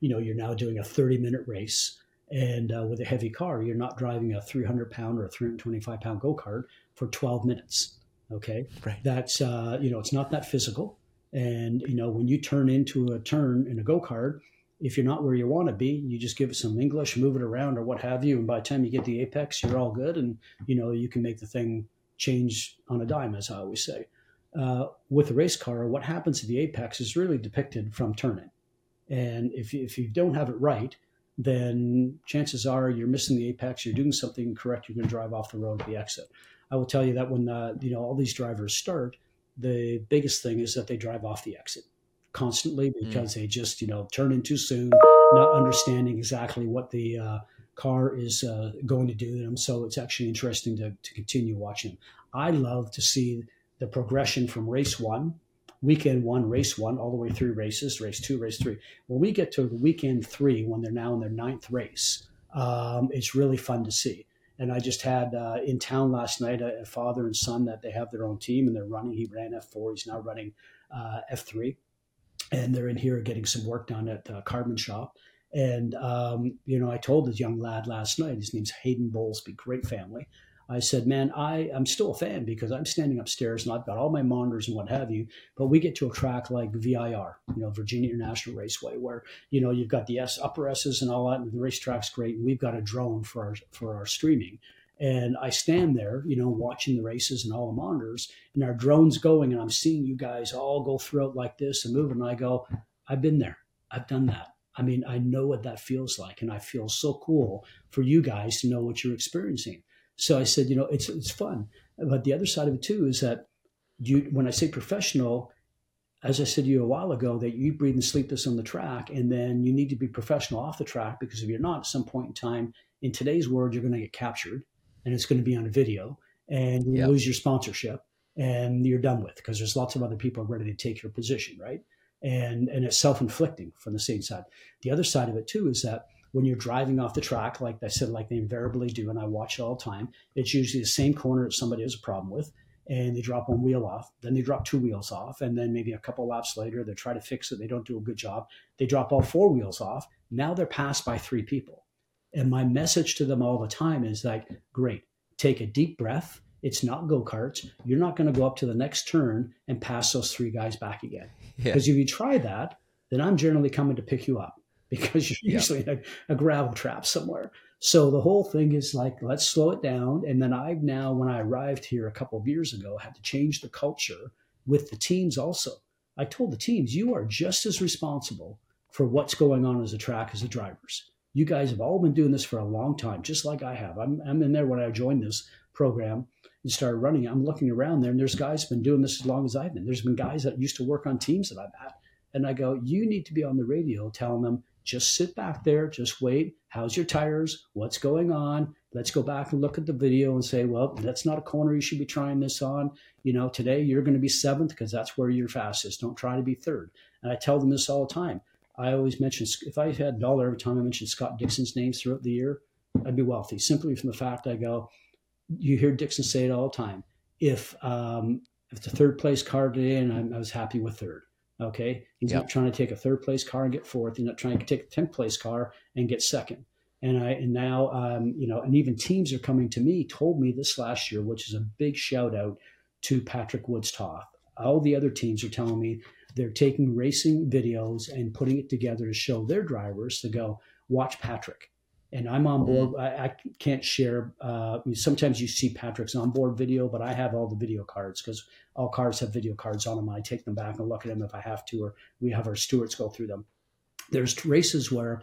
you're now doing a 30-minute race. And with a heavy car, you're not driving a 300-pound or a 325-pound go-kart for 12 minutes. Okay. Right. That's, it's not that physical. And, when you turn into a turn in a go-kart, if you're not where you want to be, you just give it some English, move it around or what have you. And by the time you get the apex, you're all good. And, you can make the thing change on a dime, as I always say. With a race car, what happens at the apex is really depicted from turning. And if you don't have it right, then chances are you're missing the apex, you're doing something incorrect, you're going to drive off the road to the exit. I will tell you that when, all these drivers start, the biggest thing is that they drive off the exit constantly because they just, turn in too soon, not understanding exactly what the car is going to do to them. So it's actually interesting to continue watching. I love to see the progression from race one, weekend one, race one, all the way through races, race two, race three. When we get to weekend three, when they're now in their ninth race, it's really fun to see. And I just had in town last night, a father and son that they have their own team and they're running. He ran F4. He's now running F3. And they're in here getting some work done at the Carbon Shop. And, I told this young lad last night, his name's Hayden Bowlesby, great family. I said, man, I'm still a fan because I'm standing upstairs and I've got all my monitors and what have you, but we get to a track like VIR, Virginia International Raceway, where, you've got the upper S's and all that, and the racetrack's great, and we've got a drone for our streaming. And I stand there, watching the races and all the monitors, and our drone's going, and I'm seeing you guys all go throughout like this and moving, and I go, I've been there. I've done that. I mean, I know what that feels like, and I feel so cool for you guys to know what you're experiencing. So I said, it's fun. But the other side of it too is that when I say professional, as I said to you a while ago, that you breathe and sleep this on the track, and then you need to be professional off the track, because if you're not, at some point in time, in today's world, you're going to get captured and it's going to be on a video and you lose your sponsorship and you're done with, because there's lots of other people ready to take your position, right? And it's self-inflicting from the same side. The other side of it too is that when you're driving off the track, like I said, like they invariably do, and I watch it all the time, it's usually the same corner that somebody has a problem with, and they drop one wheel off, then they drop two wheels off, and then maybe a couple laps later, they try to fix it, they don't do a good job, they drop all four wheels off, now they're passed by three people. And my message to them all the time is like, great, take a deep breath, it's not go-karts, you're not going to go up to the next turn and pass those three guys back again. Because if you try that, then I'm generally coming to pick you up, because you're usually in a gravel trap somewhere. So the whole thing is like, let's slow it down. And then when I arrived here a couple of years ago, I had to change the culture with the teams also. I told the teams, you are just as responsible for what's going on as a track as the drivers. You guys have all been doing this for a long time, just like I have. I'm in there when I joined this program and started running. I'm looking around there and there's guys been doing this as long as I've been. There's been guys that used to work on teams that I've had. And I go, you need to be on the radio telling them, just sit back there, just wait. How's your tires? What's going on? Let's go back and look at the video and say, well, that's not a corner you should be trying this on. Today you're going to be seventh because that's where you're fastest. Don't try to be third. And I tell them this all the time. I always mention, if I had a dollar every time I mentioned Scott Dixon's names throughout the year, I'd be wealthy. Simply from the fact I go, you hear Dixon say it all the time. If the third place car today, and I was happy with third. Okay. He's not trying to take a third place car and get fourth. He's not trying to take a 10th place car and get second. And even teams are coming to me, told me this last year, which is a big shout out to Patrick Woods-Toth. All the other teams are telling me they're taking racing videos and putting it together to show their drivers to go watch Patrick. And I'm on board. I can't share. Sometimes you see Patrick's onboard video, but I have all the video cards because all cars have video cards on them. I take them back and look at them if I have to, or we have our stewards go through them. There's races where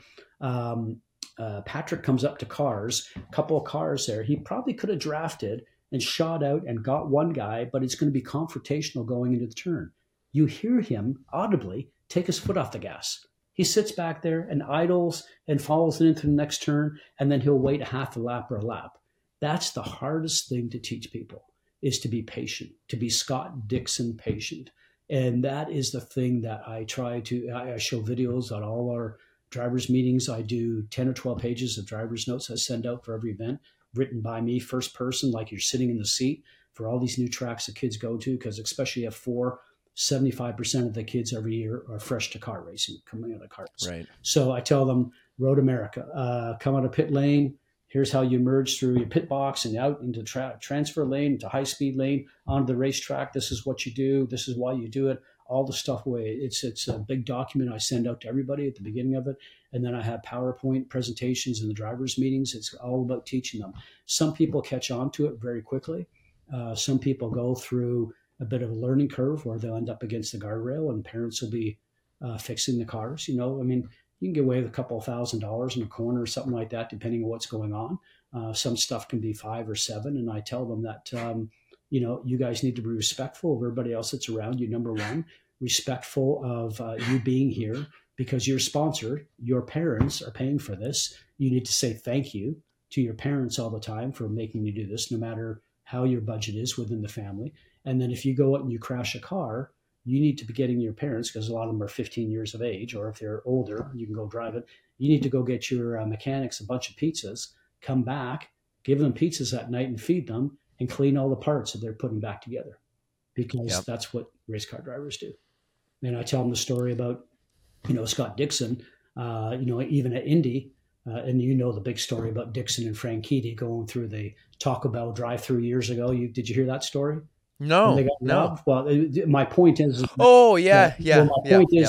Patrick comes up to cars, a couple of cars there. He probably could have drafted and shot out and got one guy, but it's going to be confrontational going into the turn. you hear him audibly take his foot off the gas. He sits back there and idles and follows it into the next turn, and then he'll wait a half a lap or a lap. That's the hardest thing to teach people, is to be patient, to be Scott Dixon patient. And that is the thing that I show videos on all our drivers' meetings. I do 10 or 12 pages of driver's notes I send out for every event, written by me, first person, like you're sitting in the seat, for all these new tracks the kids go to, because especially F4, 75% of the kids every year are fresh to car racing, coming out of karts. Right. So I tell them, Road America, come out of pit lane. Here's how you merge through your pit box and out into transfer lane, to high speed lane, onto the racetrack. This is what you do. This is why you do it. All the stuff away. It's a big document I send out to everybody at the beginning of it. And then I have PowerPoint presentations in the drivers' meetings. It's all about teaching them. Some people catch on to it very quickly. Some people go through a bit of a learning curve where they'll end up against the guardrail, and parents will be fixing the cars. You know, I mean, you can get away with a couple $1,000s in a corner or something like that, depending on what's going on. Some stuff can be 5 or 7. And I tell them that, you know, you guys need to be respectful of everybody else that's around you, number one, respectful of you being here because you're sponsored. Your parents are paying for this. You need to say thank you to your parents all the time for making you do this, no matter how your budget is within the family. And then if you go out and you crash a car, you need to be getting your parents, because a lot of them are 15 years of age, or if they're older, you can go drive it. You need to go get your mechanics a bunch of pizzas, come back, give them pizzas that night and feed them, and clean all the parts that they're putting back together, because that's what race car drivers do. And I tell them the story about, you know, Scott Dixon, you know, even at Indy, and you know the big story about Dixon and Franchitti going through the Taco Bell drive-through years ago. Did you hear that story? No. Well, my point is.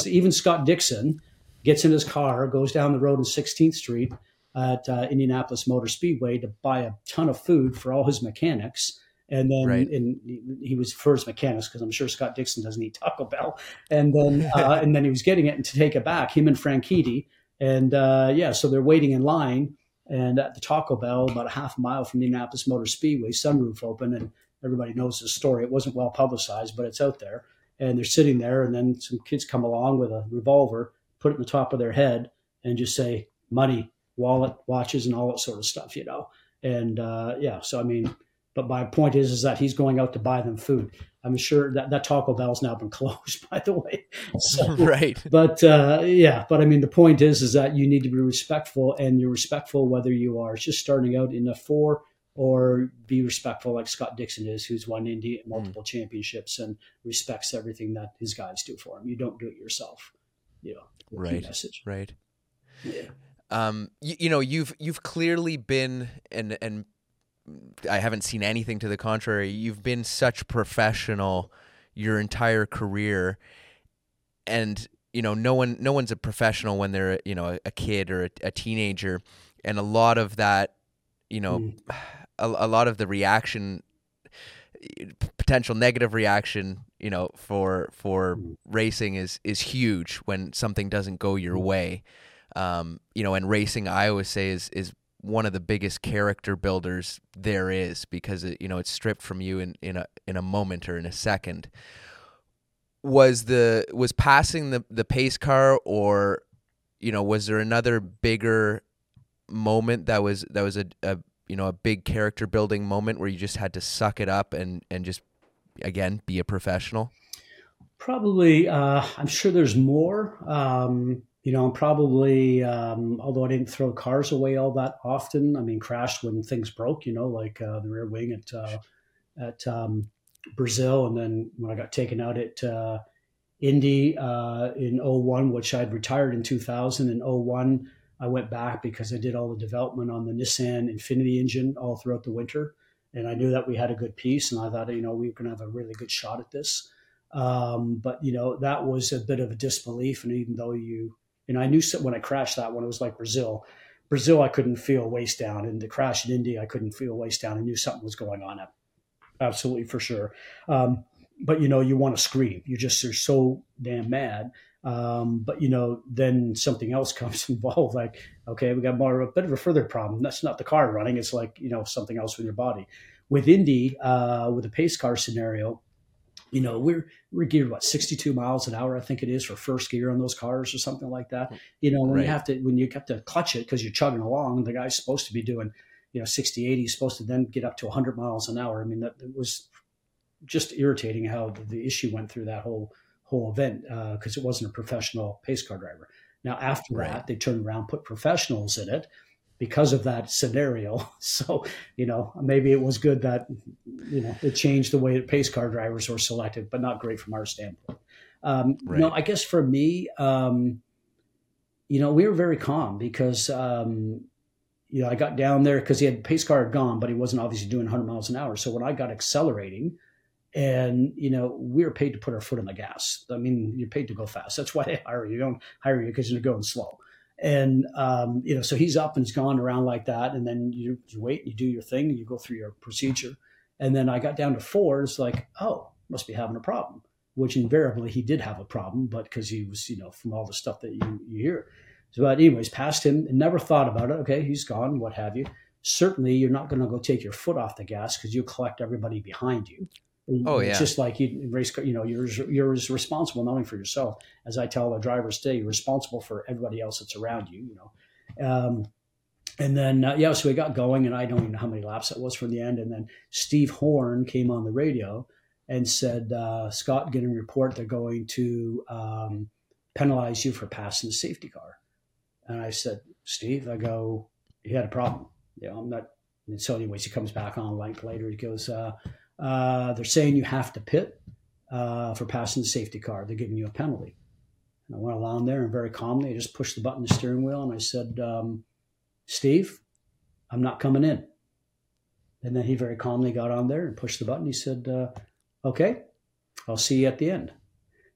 Even Scott Dixon gets in his car, goes down the road in 16th Street at Indianapolis Motor Speedway to buy a ton of food for all his mechanics, and then he was for his mechanics because I'm sure Scott Dixon doesn't eat Taco Bell, and then and then he was getting it and to take it back, him and Franchitti, and so they're waiting in line and at the Taco Bell about a half mile from the Indianapolis Motor Speedway, sunroof open, and everybody knows the story. It wasn't well publicized, but it's out there. And they're sitting there, and then some kids come along with a revolver, put it in the top of their head, and just say money, wallet, watches, and all that sort of stuff, you know. And so I mean, but my point is that he's going out to buy them food. I'm sure that Taco Bell's now been closed, by the way. So, right. But but I mean, the point is that you need to be respectful, and you're respectful whether you are just starting out in the four. Or be respectful like Scott Dixon is, who's won Indy at multiple championships and respects everything that his guys do for him. You don't do it yourself, you know. Right. Right. Yeah. You know, you've clearly been, and I haven't seen anything to the contrary, you've been such professional your entire career, and you know, no one's a professional when they're, you know, a kid or a teenager, and a lot of that, you know. A lot of the reaction, potential negative reaction, you know, for racing is huge when something doesn't go your way. You know, and racing, I always say, is one of the biggest character builders there is, because it, you know, it's stripped from you in a moment or in a second. Was passing the pace car, or, you know, was there another bigger moment that was a you know, a big character building moment where you just had to suck it up and just, again, be a professional? Probably, I'm sure there's more, you know, probably, although I didn't throw cars away all that often. I mean, crashed when things broke, you know, like the rear wing at Brazil. And then when I got taken out at Indy in 2001, which I'd retired in 2000, and 2001, I went back because I did all the development on the Nissan Infiniti engine all throughout the winter. And I knew that we had a good piece, and I thought, you know, we were going to have a really good shot at this. But, you know, that was a bit of a disbelief. And even though I knew when I crashed that one, it was like Brazil, I couldn't feel waist down. And the crash in Indy, I couldn't feel waist down. I knew something was going on. Absolutely, for sure. But, you know, you want to scream. You're so damn mad. But, you know, then something else comes involved, like, okay, we got a bit of a further problem. That's not the car running. It's like, you know, something else with your body. With Indy, with the pace car scenario, You know, we're geared what 62 miles an hour, I think it is, for first gear on those cars or something like that. You know, when you have to clutch it because you're chugging along, the guy's supposed to be doing, you know, 60, 80, he's supposed to then get up to 100 miles an hour. I mean, that it was just irritating how the issue went through that whole event because it wasn't a professional pace car driver. Now after that, they turned around, put professionals in it because of that scenario. So, you know, maybe it was good that, you know, it changed the way that pace car drivers were selected, but not great from our standpoint. No, I guess for me, you know, we were very calm because, you know, I got down there because he had pace car had gone, but he wasn't obviously doing 100 miles an hour. So when I got accelerating and, you know, we were paid to put our foot on the gas. I mean, you're paid to go fast. That's why they hire you. They don't hire you because you're going slow. And, you know, so he's up and he's gone around like that. And then you wait and you do your thing and you go through your procedure. And then I got down to four. It's like, oh, must be having a problem, which invariably he did have a problem, but because he was, you know, from all the stuff that you hear. So, but anyways, passed him and never thought about it. Okay, he's gone, what have you. Certainly you're not going to go take your foot off the gas because you collect everybody behind you. Oh, yeah. It's just like you race car, you know, you're as responsible not only for yourself, as I tell the drivers today, you're responsible for everybody else that's around you, you know. And then, yeah, so we got going and I don't even know how many laps that was from the end. And then Steve Horn came on the radio and said, Scott, get a report. They're going to penalize you for passing the safety car. And I said, Steve, I go, he had a problem. You know, I'm not. And so anyways, he comes back on like later. He goes, they're saying you have to pit for passing the safety car. They're giving you a penalty. And I went along there and very calmly, I just pushed the button on the steering wheel and I said, Steve, I'm not coming in. And then he very calmly got on there and pushed the button. He said, okay, I'll see you at the end.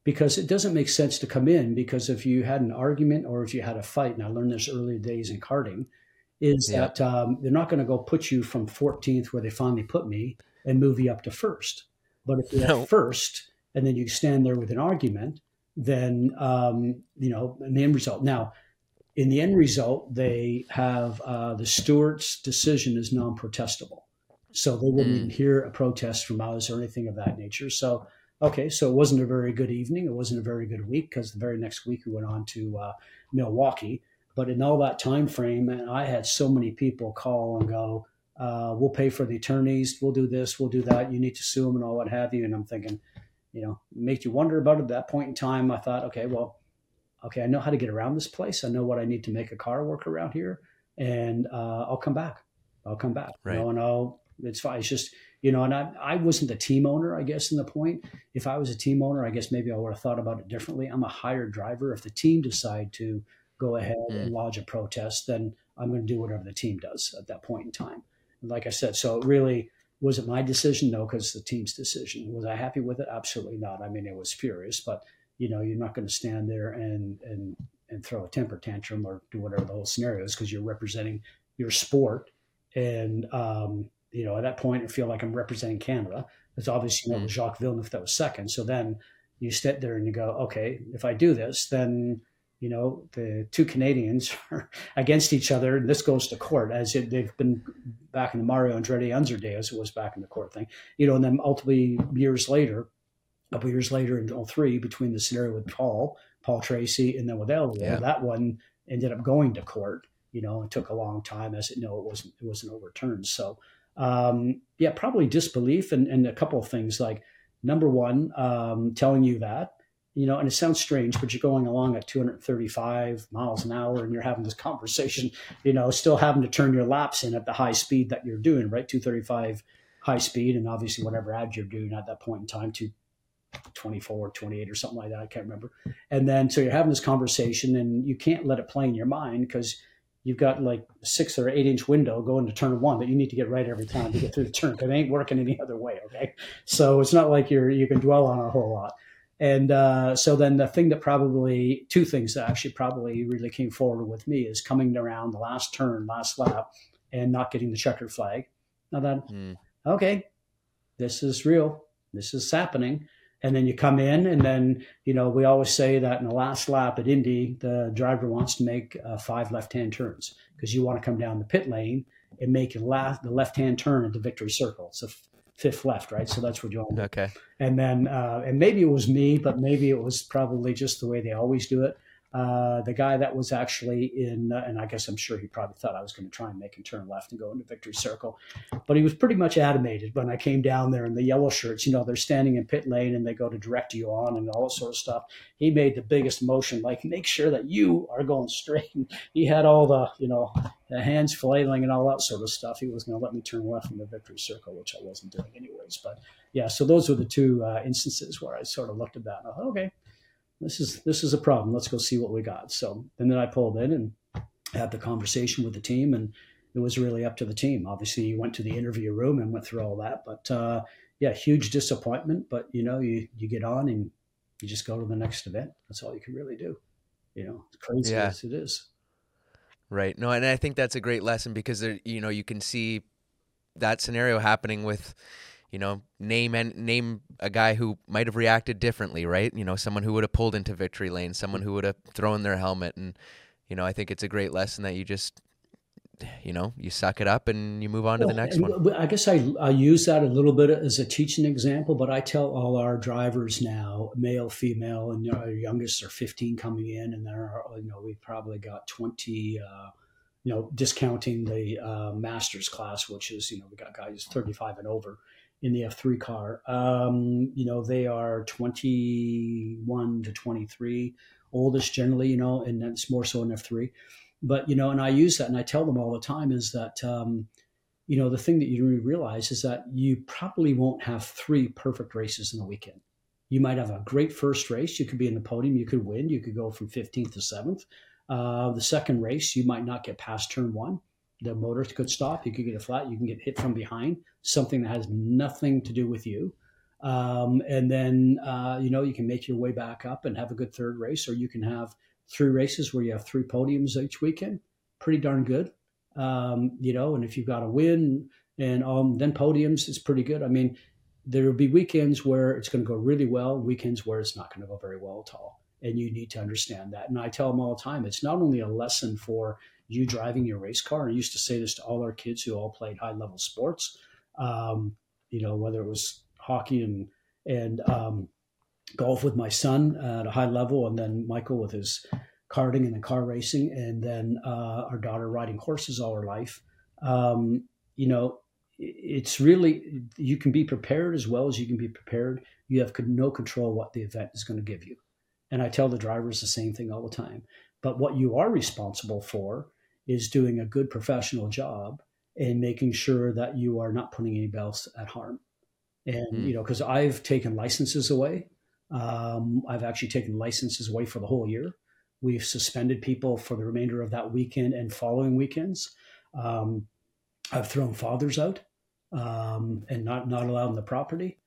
Because it doesn't make sense to come in because if you had an argument or if you had a fight, and I learned this early days in karting, is that they're not going to go put you from 14th where they finally put me and move you up to first. But if you're at first and then you stand there with an argument, then, you know, in the end result. Now, in the end result, they have the steward's decision is non-protestable. So they wouldn't even hear a protest from us or anything of that nature. So, okay, so it wasn't a very good evening. It wasn't a very good week because the very next week we went on to Milwaukee. But in all that time frame, and I had so many people call and go, we'll pay for the attorneys. We'll do this. We'll do that. You need to sue them and all what have you. And I'm thinking, you know, make you wonder about it. At that point in time, I thought, okay, I know how to get around this place. I know what I need to make a car work around here, and I'll come back. Right. You know, and it's fine. It's just, you know, and I wasn't the team owner, I guess, in the point. If I was a team owner, I guess maybe I would have thought about it differently. I'm a hired driver. If the team decide to go ahead and lodge a protest, then I'm going to do whatever the team does at that point in time. Like I said, so it really wasn't my decision, no, because it's the team's decision. Was I happy with it? Absolutely not. I mean, it was furious, but, you know, you're not going to stand there and throw a temper tantrum or do whatever the whole scenario is because you're representing your sport. And, you know, at that point, I feel like I'm representing Canada. It's obviously, you know, Jacques Villeneuve that was second. So then you sit there and you go, okay, if I do this, then, you know, the two Canadians are against each other, and this goes to court as they've been back in the Mario Andretti Unser day as it was back in the court thing, you know, and then ultimately a couple of years later in 2003, between the scenario with Paul Tracy and then with Elio, that one ended up going to court, you know, and took a long time as it wasn't overturned. So, probably disbelief and a couple of things like number one, telling you that, you know, and it sounds strange, but you're going along at 235 miles an hour and you're having this conversation, you know, still having to turn your laps in at the high speed that you're doing, right? 235 high speed. And obviously whatever ad you're doing at that point in time, 224, 28 or something like that. I can't remember. And then, so you're having this conversation and you can't let it play in your mind because you've got like 6 or 8 inch window going to turn one that you need to get right every time to get through the turn because it ain't working any other way. Okay. So it's not like you can dwell on a whole lot. And so then the thing that two things that actually probably really came forward with me is coming around the last turn, last lap, and not getting the checkered flag. Now then, okay, this is real. This is happening. And then you come in and then, you know, we always say that in the last lap at Indy, the driver wants to make 5 left-hand turns because you want to come down the pit lane and make the left-hand turn at the victory circle. So fifth left, right? So that's what you want. Okay. And then, and maybe it was me, but maybe it was probably just the way they always do it. The guy that was actually in, and I guess I'm sure he probably thought I was going to try and make him turn left and go into Victory Circle, but he was pretty much animated when I came down there in the yellow shirts. You know, they're standing in pit lane and they go to direct you on and all that sort of stuff. He made the biggest motion, like, make sure that you are going straight. And he had all the, you know, the hands flailing and all that sort of stuff. He was going to let me turn left in the Victory Circle, which I wasn't doing anyways. But yeah, so those were the two instances where I sort of looked at that and I thought, okay, This is a problem. Let's go see what we got. So, and then I pulled in and had the conversation with the team, and it was really up to the team. Obviously, you went to the interview room and went through all that, but yeah, huge disappointment. But you know, you get on and you just go to the next event. That's all you can really do. You know, as crazy as it is. Right. No, and I think that's a great lesson because there, you know, you can see that scenario happening with, you know, name a guy who might have reacted differently, right? You know, someone who would have pulled into victory lane, someone who would have thrown their helmet. And, you know, I think it's a great lesson that you just, you know, you suck it up and you move on to the next one. I guess I use that a little bit as a teaching example, but I tell all our drivers now, male, female, and our youngest are 15 coming in, and there are, you know, we've probably got 20, you know, discounting the master's class, which is, you know, we got guys 35 and over in the F3 car. You know, they are 21 to 23, oldest generally, you know, and that's more so in F3. But, you know, and I use that and I tell them all the time is that, you know, the thing that you realize is that you probably won't have three perfect races in the weekend. You might have a great first race. You could be in the podium. You could win. You could go from 15th to 7th. The second race, you might not get past turn one. The motor could stop. You could get a flat. You can get hit from behind, something that has nothing to do with you. And then, you know, you can make your way back up and have a good third race, or you can have three races where you have three podiums each weekend. Pretty darn good. You know, and if you've got a win and then podiums, it's pretty good. I mean, there will be weekends where it's going to go really well, weekends where it's not going to go very well at all. And you need to understand that. And I tell them all the time, it's not only a lesson for you driving your race car. I used to say this to all our kids who all played high-level sports, you know, whether it was hockey and golf with my son at a high level, and then Michael with his karting and the car racing, and then our daughter riding horses all her life. You know, it's really, you can be prepared as well as you can be prepared. You have no control what the event is going to give you. And I tell the drivers the same thing all the time. But what you are responsible for is doing a good professional job and making sure that you are not putting anybody else at harm. And, you know, because I've taken licenses away. I've actually taken licenses away for the whole year. We've suspended people for the remainder of that weekend and following weekends. I've thrown fathers out and not allowed on the property.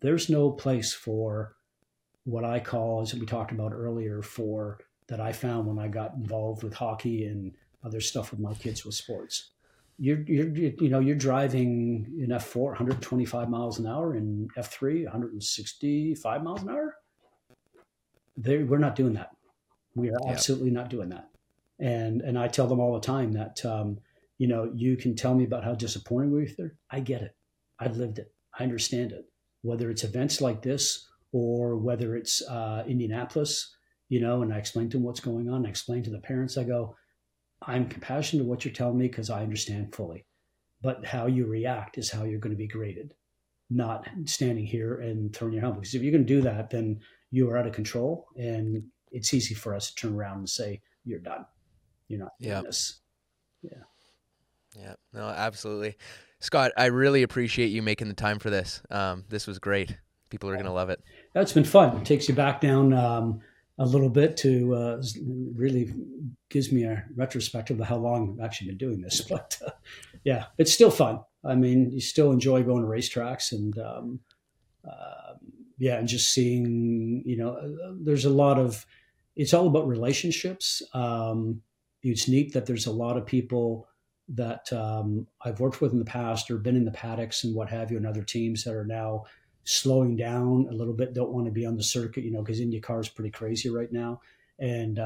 There's no place for what I call, as we talked about earlier, for that I found when I got involved with hockey and other stuff with my kids with sports. You're driving in F4 125 miles an hour and F3 165 miles an hour. We're not doing that. We are absolutely not doing that. And I tell them all the time that, you know, you can tell me about how disappointing we were there. I get it. I lived it. I understand it. Whether it's events like this or whether it's Indianapolis, you know, and I explained to them what's going on. I explained to the parents, I go, I'm compassionate to what you're telling me because I understand fully. But how you react is how you're going to be graded, not standing here and throwing your helmet. Because if you're going to do that, then you are out of control. And it's easy for us to turn around and say, you're done. You're not doing this. Yeah. No, absolutely. Scott, I really appreciate you making the time for this. This was great. People are going to love it. That's been fun. It takes you back down a little bit to really gives me a retrospective of how long I've actually been doing this. But yeah, it's still fun. I mean, you still enjoy going to racetracks and and just seeing, you know, there's a lot of, it's all about relationships. It's neat that there's a lot of people that I've worked with in the past or been in the paddocks and what have you and other teams that are now slowing down a little bit, don't want to be on the circuit, you know, because IndyCar is pretty crazy right now. And,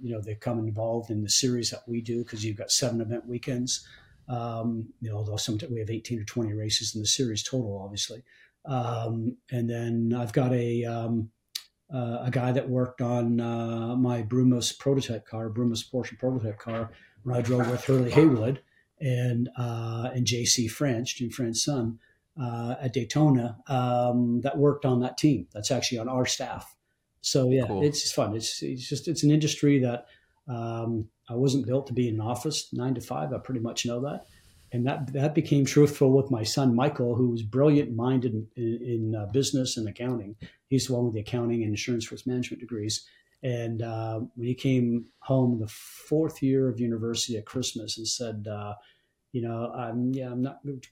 you know, they come involved in the series that we do because you've got 7 event weekends. Although sometimes we have 18 or 20 races in the series total, obviously. And then I've got a guy that worked on my Brumos Porsche prototype car when I drove with Hurley Haywood and JC French, Jim French's son, at Daytona, that worked on that team. That's actually on our staff. So yeah, cool. It's fun. It's an industry that I wasn't built to be in an office 9 to 5. I pretty much know that. And that became truthful with my son, Michael, who was brilliant minded in business and accounting. He's the one with the accounting and insurance risk management degrees. And when he came home the fourth year of university at Christmas and said,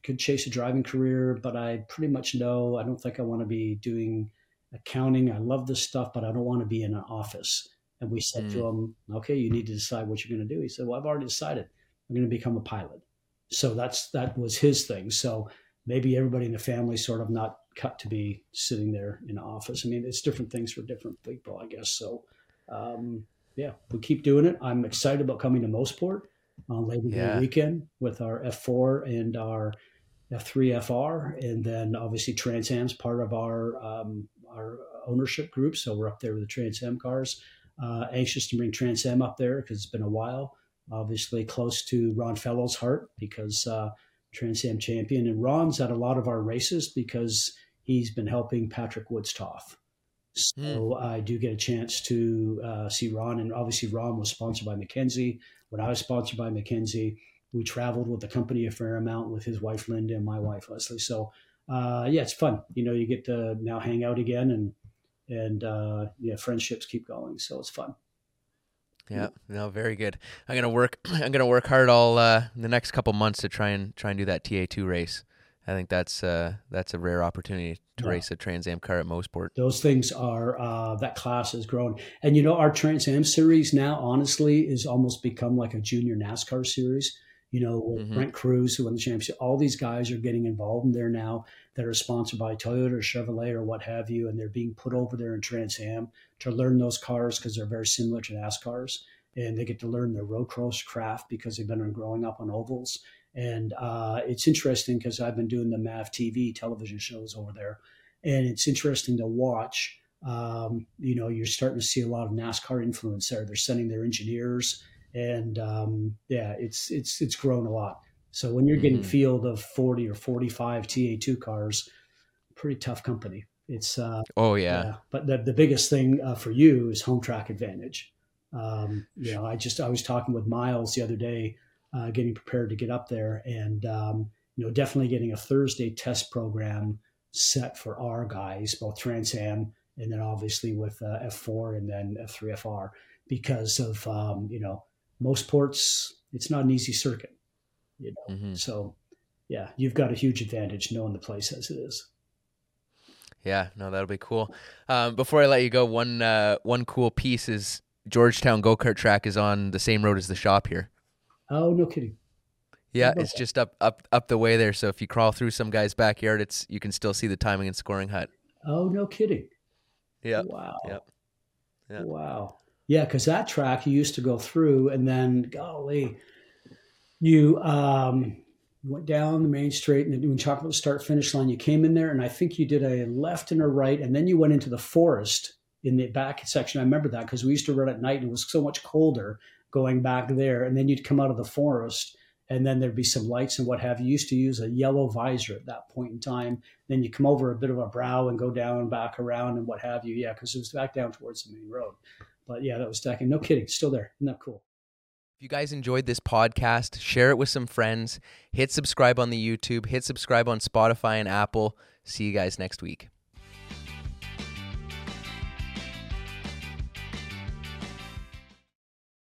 could chase a driving career, but I pretty much know I don't think I want to be doing accounting. I love this stuff, but I don't want to be in an office. And we said to him, okay, you need to decide what you're going to do. He said, well, I've already decided I'm going to become a pilot. So that was his thing. So maybe everybody in the family sort of not cut to be sitting there in the office. I mean, it's different things for different people, I guess. So, we keep doing it. I'm excited about coming to Mosport on Labor Day weekend with our F4 and our F3 FR. And then obviously Trans Am's part of our ownership group. So we're up there with the Trans Am cars. Anxious to bring Trans Am up there because it's been a while. Obviously close to Ron Fellow's heart because Trans Am champion. And Ron's at a lot of our races because he's been helping Patrick Woodstoff. So I do get a chance to see Ron. And obviously Ron was sponsored by McKenzie. When I was sponsored by McKenzie, we traveled with the company a fair amount with his wife, Linda, and my wife, Leslie. So, it's fun. You get to now hang out again and friendships keep going. So it's fun. Yeah, no, very good. I'm gonna work hard all the next couple months to try and do that TA2 race. I think that's a rare opportunity to race a Trans Am car at Mosport. Those things are that class has grown, and our Trans Am series now honestly is almost become like a junior NASCAR series. With Brent Cruz, who won the championship, all these guys are getting involved in there now that are sponsored by Toyota or Chevrolet or what have you, and they're being put over there in Trans Am to learn those cars because they're very similar to NASCARs, and they get to learn their roadcross craft because they've been growing up on ovals. And it's interesting because I've been doing the MAV TV television shows over there, and it's interesting to watch. You're starting to see a lot of NASCAR influence there. They're sending their engineers. And it's grown a lot. So when you're getting field of 40 or 45 TA2 cars, pretty tough company. It's but the biggest thing for you is home track advantage. I was talking with Miles the other day, getting prepared to get up there, and definitely getting a Thursday test program set for our guys, both Trans Am and then obviously with F4 and then F3 FR because of Mosport's, it's not an easy circuit, So, yeah, you've got a huge advantage knowing the place as it is. Yeah, no, that'll be cool. Before I let you go, one cool piece is Georgetown Go-Kart Track is on the same road as the shop here. Oh, no kidding. Yeah, it's just up the way there. So if you crawl through some guy's backyard, you can still see the timing and scoring hut. Oh, no kidding. Yeah. Wow. Yep. Wow. Yeah, because that track you used to go through, and then golly, you went down the main straight, and then when you talk about the start-finish line, you came in there, and I think you did a left and a right, and then you went into the forest in the back section. I remember that because we used to run at night, and it was so much colder going back there, and then you'd come out of the forest, and then there'd be some lights and what have you. You used to use a yellow visor at that point in time. Then you come over a bit of a brow and go down, back around, and what have you. Yeah, because it was back down towards the main road. But yeah, that was stacking. No kidding. Still there. Isn't that cool? If you guys enjoyed this podcast, share it with some friends. Hit subscribe on the YouTube. Hit subscribe on Spotify and Apple. See you guys next week.